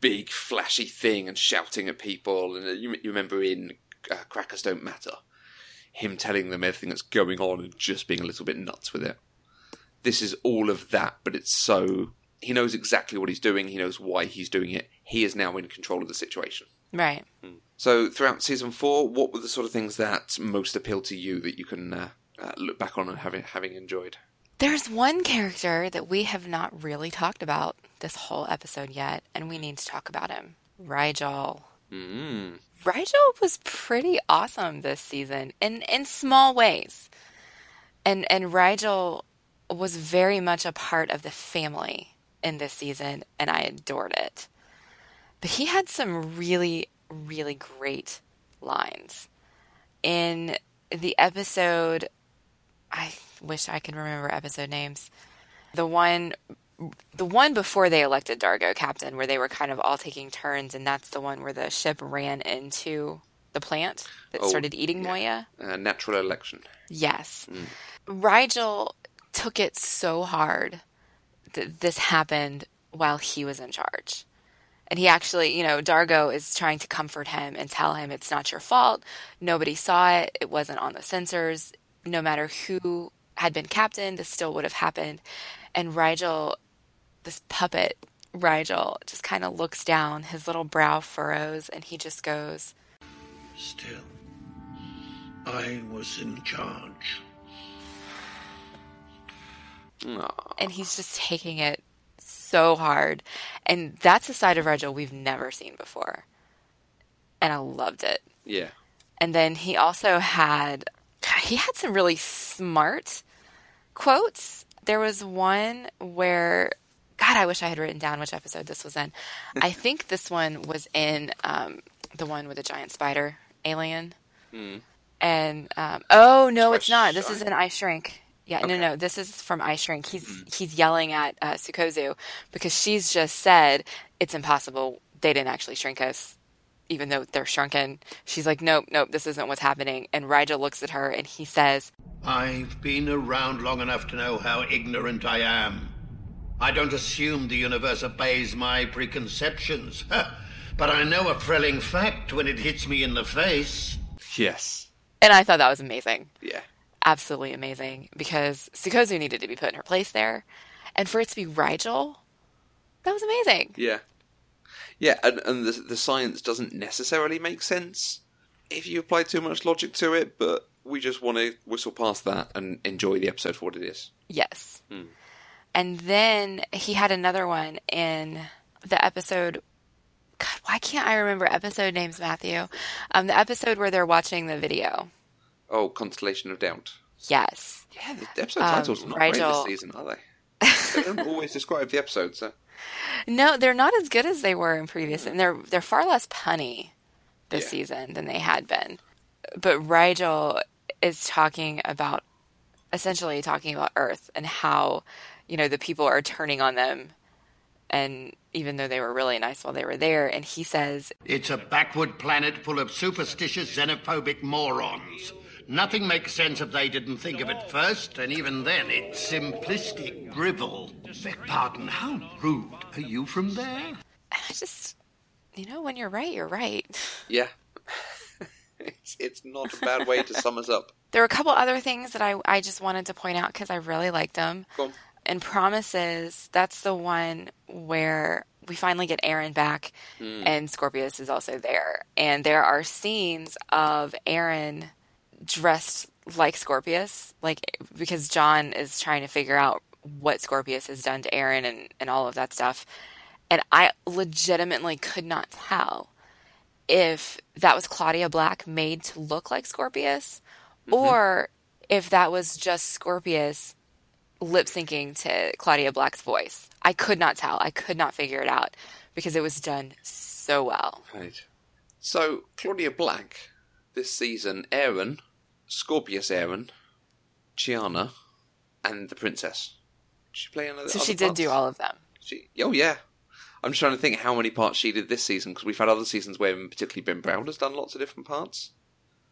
big flashy thing and shouting at people. And you remember in Crackers Don't Matter, him telling them everything that's going on and just being a little bit nuts with it. This is all of that, but it's so... He knows exactly what he's doing. He knows why he's doing it. He is now in control of the situation. Right. So throughout season 4, what were the sort of things that most appealed to you that you can look back on and having enjoyed? There's one character that we have not really talked about this whole episode yet, and we need to talk about him. Rygel. Mm. Rygel was pretty awesome this season in small ways. And Rygel was very much a part of the family in this season, and I adored it. But he had some really, really great lines. In the episode, I wish I could remember episode names. The one before they elected D'Argo captain, where they were kind of all taking turns, and that's the one where the ship ran into the plant that started eating Moya. Natural election. Yes. Mm. Rygel took it so hard that this happened while he was in charge. And he actually, D'Argo is trying to comfort him and tell him it's not your fault. Nobody saw it. It wasn't on the sensors. No matter who had been captain, this still would have happened. And Rygel, this puppet Rygel, just kind of looks down. His little brow furrows and he just goes, "Still, I was in charge." Aww. And he's just taking it so hard. And that's a side of Rygel we've never seen before. And I loved it. Yeah. And then he also had some really smart quotes. There was one where, God, I wish I had written down which episode this was in. I think this one was in the one with the giant spider alien. Mm. And, it's not. This is in I Shrink. Yeah, okay. No, this is from I Shrink. He's yelling at Sikozu because she's just said, "It's impossible. They didn't actually shrink us, even though they're shrunken." She's like, nope, this isn't what's happening. And Rygel looks at her and he says, "I've been around long enough to know how ignorant I am. I don't assume the universe obeys my preconceptions. But I know a thrilling fact when it hits me in the face." Yes. And I thought that was amazing. Yeah. Absolutely amazing, because Sikozu needed to be put in her place there, and for it to be Rygel, that was amazing. Yeah, and the science doesn't necessarily make sense if you apply too much logic to it, but we just want to whistle past that and enjoy the episode for what it is. Yes. Mm. And then he had another one in the episode. God, why can't I remember episode names, Matthew? The episode where they're watching the video. Oh, Constellation of Doubt. Yes. Yeah, the episode titles are not great this season, are they? They don't always describe the episodes, so. No, they're not as good as they were in previous, and they're far less punny this season than they had been. But Rygel is essentially talking about Earth and how, the people are turning on them, and even though they were really nice while they were there, and he says, "It's a backward planet full of superstitious xenophobic morons. Nothing makes sense if they didn't think of it first, and even then, it's simplistic drivel. Beg pardon, how rude. Are you from there?" And I just, when you're right, you're right. Yeah. It's not a bad way to sum us up. There were a couple other things that I just wanted to point out because I really liked them. Cool. And Promises, that's the one where we finally get Aeryn back, and Scorpius is also there. And there are scenes of Aeryn dressed like Scorpius, because John is trying to figure out what Scorpius has done to Aeryn and all of that stuff. And I legitimately could not tell if that was Claudia Black made to look like Scorpius, or if that was just Scorpius lip syncing to Claudia Black's voice. I could not tell. I could not figure it out because it was done so well. Right. So Claudia Black this season, Aeryn, Scorpius Aeryn, Chiana, and the Princess. She did do all of them. Oh, yeah. I'm just trying to think how many parts she did this season, because we've had other seasons where particularly Ben Browder's done lots of different parts.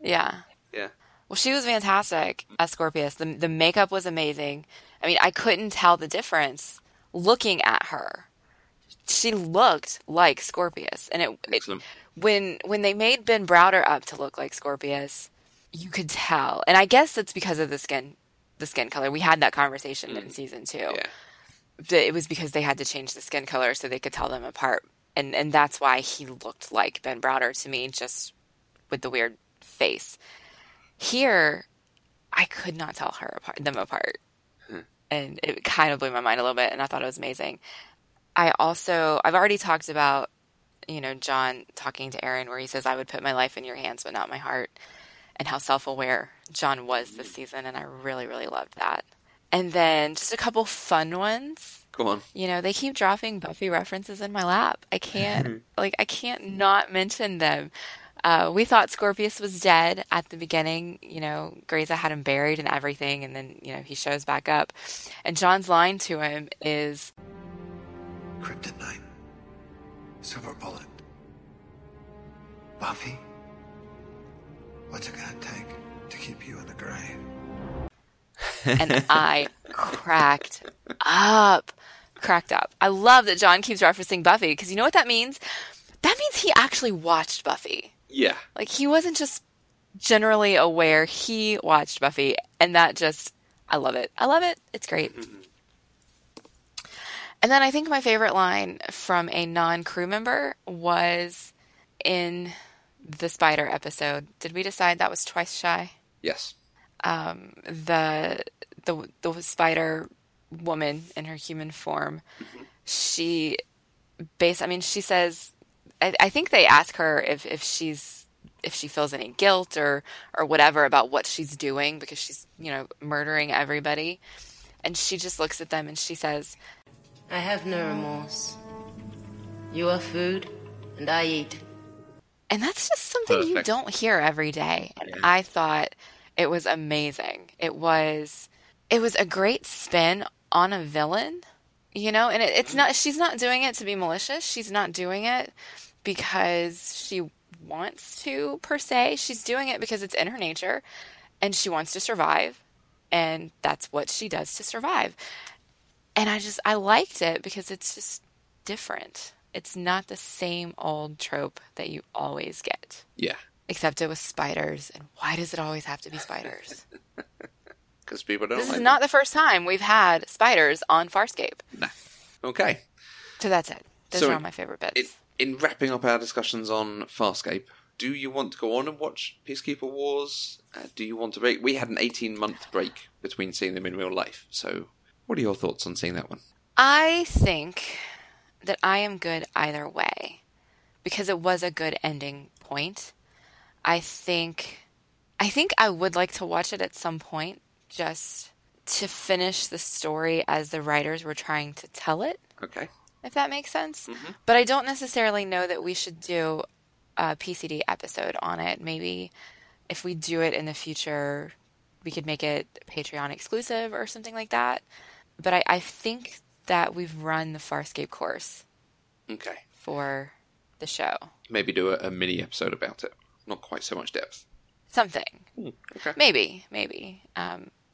Yeah. Yeah. Well, she was fantastic as Scorpius. The makeup was amazing. I mean, I couldn't tell the difference looking at her. She looked like Scorpius. And it when they made Ben Browder up to look like Scorpius, you could tell. And I guess it's because of the skin color. We had that conversation in season 2. Yeah. It was because they had to change the skin color so they could tell them apart. And that's why he looked like Ben Browder to me, just with the weird face. Here, I could not tell them apart. Hmm. And it kind of blew my mind a little bit, and I thought it was amazing. I've already talked about, John talking to Aeryn where he says, I would put my life in your hands, but not my heart. And how self-aware John was this season, and I really, really loved that. And then just a couple fun ones. Go on. They keep dropping Buffy references in my lap. I can't not mention them. We thought Scorpius was dead at the beginning. Grayza had him buried and everything. And then, he shows back up. And John's line to him is... Kryptonite. Silver bullet. Buffy. What's it gonna take to keep you in the grave? And I cracked up. I love that John keeps referencing Buffy, because you know what that means? That means he actually watched Buffy. Yeah. Like, he wasn't just generally aware. He watched Buffy, and that just, I love it. It's great. Mm-hmm. And then I think my favorite line from a non-crew member was in the spider episode. Did we decide that was Twice Shy? Yes. The spider woman in her human form, she says, I think they ask her if she feels any guilt or whatever about what she's doing, because she's, murdering everybody. And she just looks at them and she says, I have no remorse. You are food and I eat. And that's just something you don't hear every day. And I thought it was amazing. It was a great spin on a villain, and it's not, she's not doing it to be malicious. She's not doing it because she wants to, per se. She's doing it because it's in her nature and she wants to survive. And that's what she does to survive. And I liked it because it's just different. It's not the same old trope that you always get. Yeah. Except it was spiders, and why does it always have to be spiders? Because people don't. This is not the first time we've had spiders on Farscape. No. Okay. So that's it. Those are all my favorite bits. In wrapping up our discussions on Farscape, do you want to go on and watch Peacekeeper Wars? Do you want to break? We had an 18-month break between seeing them in real life. So, what are your thoughts on seeing that one? I think that I am good either way, because it was a good ending point. I think I would like to watch it at some point just to finish the story as the writers were trying to tell it. Okay. If that makes sense. Mm-hmm. But I don't necessarily know that we should do a PCD episode on it. Maybe if we do it in the future, we could make it Patreon exclusive or something like that. But I think that we've run the Farscape course. Okay. For the show. Maybe do a mini episode about it. Not quite so much depth. Something. Ooh, okay. Maybe.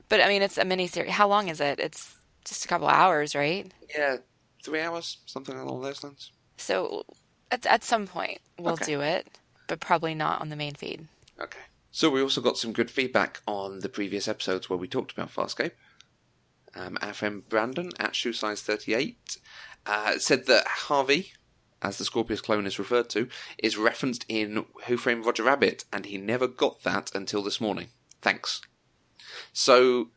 But I mean, it's a mini series. How long is it? It's just a couple hours, right? Yeah, 3 hours, something along those lines. So at some point we'll do it, but probably not on the main feed. Okay. So we also got some good feedback on the previous episodes where we talked about Farscape. Our friend Brandon at ShoeSize38 said that Harvey, as the Scorpius clone is referred to, is referenced in Who Framed Roger Rabbit, and he never got that until this morning. Thanks. So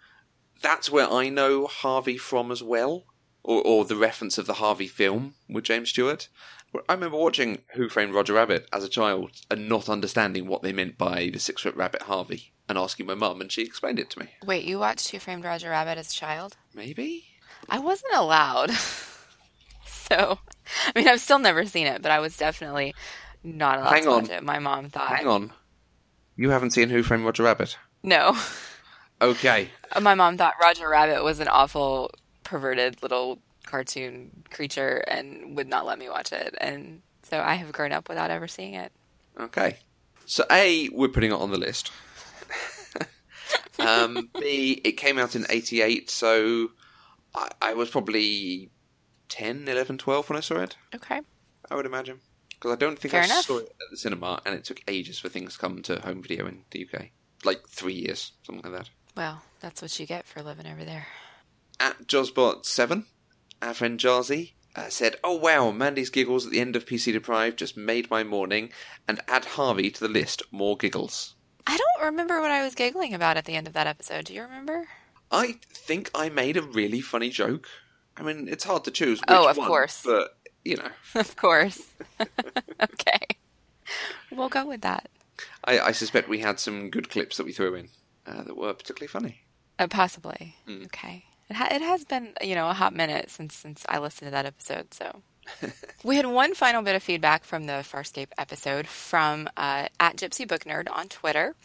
that's where I know Harvey from as well, or the reference of the Harvey film with James Stewart. I remember watching Who Framed Roger Rabbit as a child and not understanding what they meant by the 6-foot rabbit Harvey, and asking my mum, and she explained it to me. Wait, you watched Who Framed Roger Rabbit as a child? Maybe. I wasn't allowed. So, I mean, I've still never seen it, but I was definitely not allowed to watch it. My mom thought. Hang on. You haven't seen Who Framed Roger Rabbit? No. Okay. My mom thought Roger Rabbit was an awful, perverted little cartoon creature and would not let me watch it. And so I have grown up without ever seeing it. Okay. So A, we're putting it on the list. B, it came out in 88, so I was probably 10, 11, 12 when I saw it. Okay. I would imagine. Because I don't think saw it at the cinema, and it took ages for things to come to home video in the UK. Like 3 years, something like that. Well, that's what you get for living over there. At Josbot7, our friend Jarzi said, "Oh wow, Mandy's giggles at the end of PC Deprived just made my morning, and add Harvey to the list, more giggles." I don't remember what I was giggling about at the end of that episode. Do you remember? I think I made a really funny joke. I mean, it's hard to choose which one. Oh, of course. But, you know. Of course. Okay. We'll go with that. I suspect we had some good clips that we threw in that were particularly funny. Possibly. Mm. Okay. It has been, a hot minute since I listened to that episode, so. We had one final bit of feedback from the Farscape episode from at Gypsy Book Nerd on Twitter.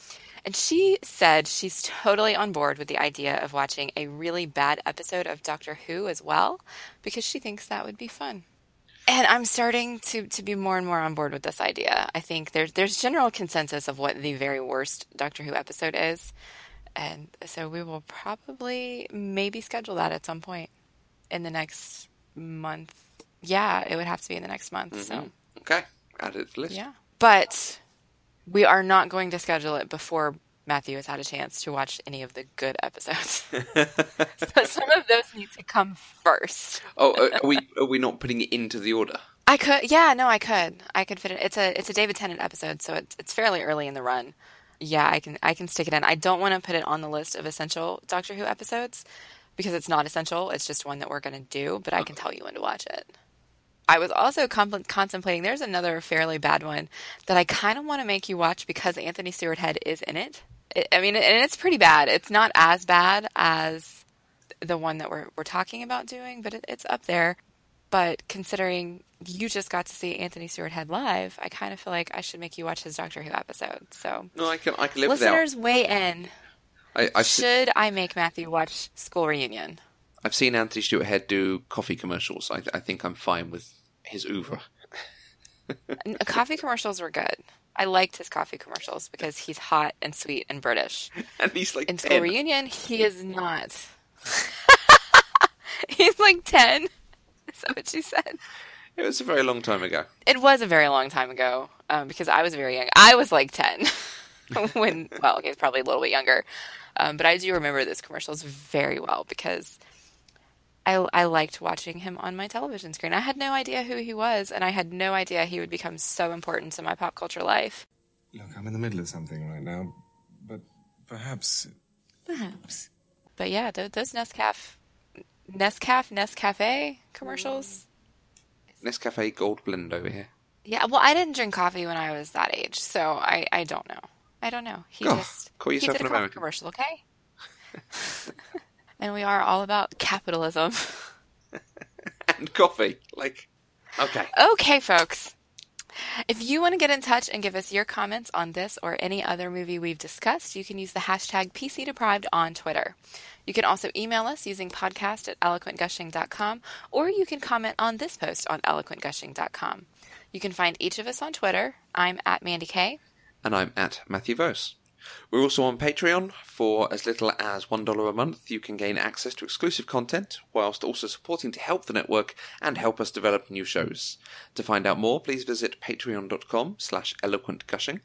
And she said she's totally on board with the idea of watching a really bad episode of Doctor Who as well, because she thinks that would be fun. And I'm starting to be more and more on board with this idea. I think there's general consensus of what the very worst Doctor Who episode is. And so we will probably maybe schedule that at some point in the next month. Yeah, it would have to be in the next month. Mm-hmm. So okay, added to the list. Yeah, but we are not going to schedule it before Matthew has had a chance to watch any of the good episodes. So some of those need to come first. Oh, are we not putting it into the order? I could. Yeah, no, I could. I could fit it. It's a David Tennant episode, so it's fairly early in the run. Yeah, I can stick it in. I don't want to put it on the list of essential Doctor Who episodes because it's not essential. It's just one that we're going to do, but I can tell you when to watch it. I was also contemplating, there's another fairly bad one that I kind of want to make you watch because Anthony Stewart Head is in it. And it's pretty bad. It's not as bad as the one that we're talking about doing, but it's up there. But considering you just got to see Anthony Stewart Head live, I kind of feel like I should make you watch his Doctor Who episode. So no, I can live with that. Listeners, weigh in. I make Matthew watch School Reunion? I've seen Anthony Stewart Head do coffee commercials. I think I'm fine with his oeuvre. Coffee commercials were good. I liked his coffee commercials because he's hot and sweet and British. And he's like in 10. School Reunion, he is not. He's like 10. Is that what you said? It was a very long time ago. It was a very long time ago because I was very young. I was like 10 when it's probably a little bit younger. But I do remember those commercials very well because I liked watching him on my television screen. I had no idea who he was, and I had no idea he would become so important to my pop culture life. Look, I'm in the middle of something right now, but perhaps... Perhaps. But yeah, those Nescafe commercials. Nescafe Gold Blend over here. Yeah, well, I didn't drink coffee when I was that age, so I don't know. I don't know. Call yourself an American commercial, okay? And we are all about capitalism and coffee. Like, okay. Okay, folks. If you want to get in touch and give us your comments on this or any other movie we've discussed, you can use the hashtag PCDeprived on Twitter. You can also email us using podcast@eloquentgushing.com, or you can comment on this post on eloquentgushing.com. You can find each of us on Twitter. I'm at Mandy Kay. And I'm at Matthew Vose. We're also on Patreon. For as little as $1 a month, you can gain access to exclusive content, whilst also supporting to help the network and help us develop new shows. To find out more, please visit patreon.com/eloquentgushing.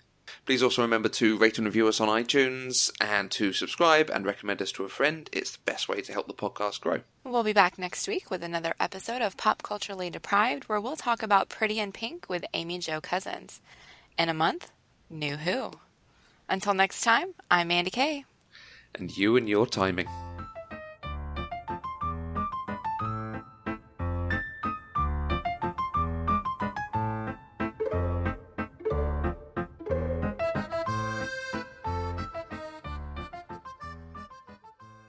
Please also remember to rate and review us on iTunes, and to subscribe and recommend us to a friend. It's the best way to help the podcast grow. We'll be back next week with another episode of Pop Culturally Deprived, where we'll talk about Pretty in Pink with Amy Jo Cousins. In a month, New Who. Until next time, I'm Mandy Kay. And you and your timing.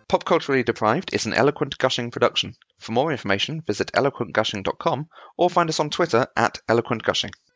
Pop Culturally Deprived is an Eloquent Gushing production. For more information, visit eloquentgushing.com or find us on Twitter at eloquentgushing.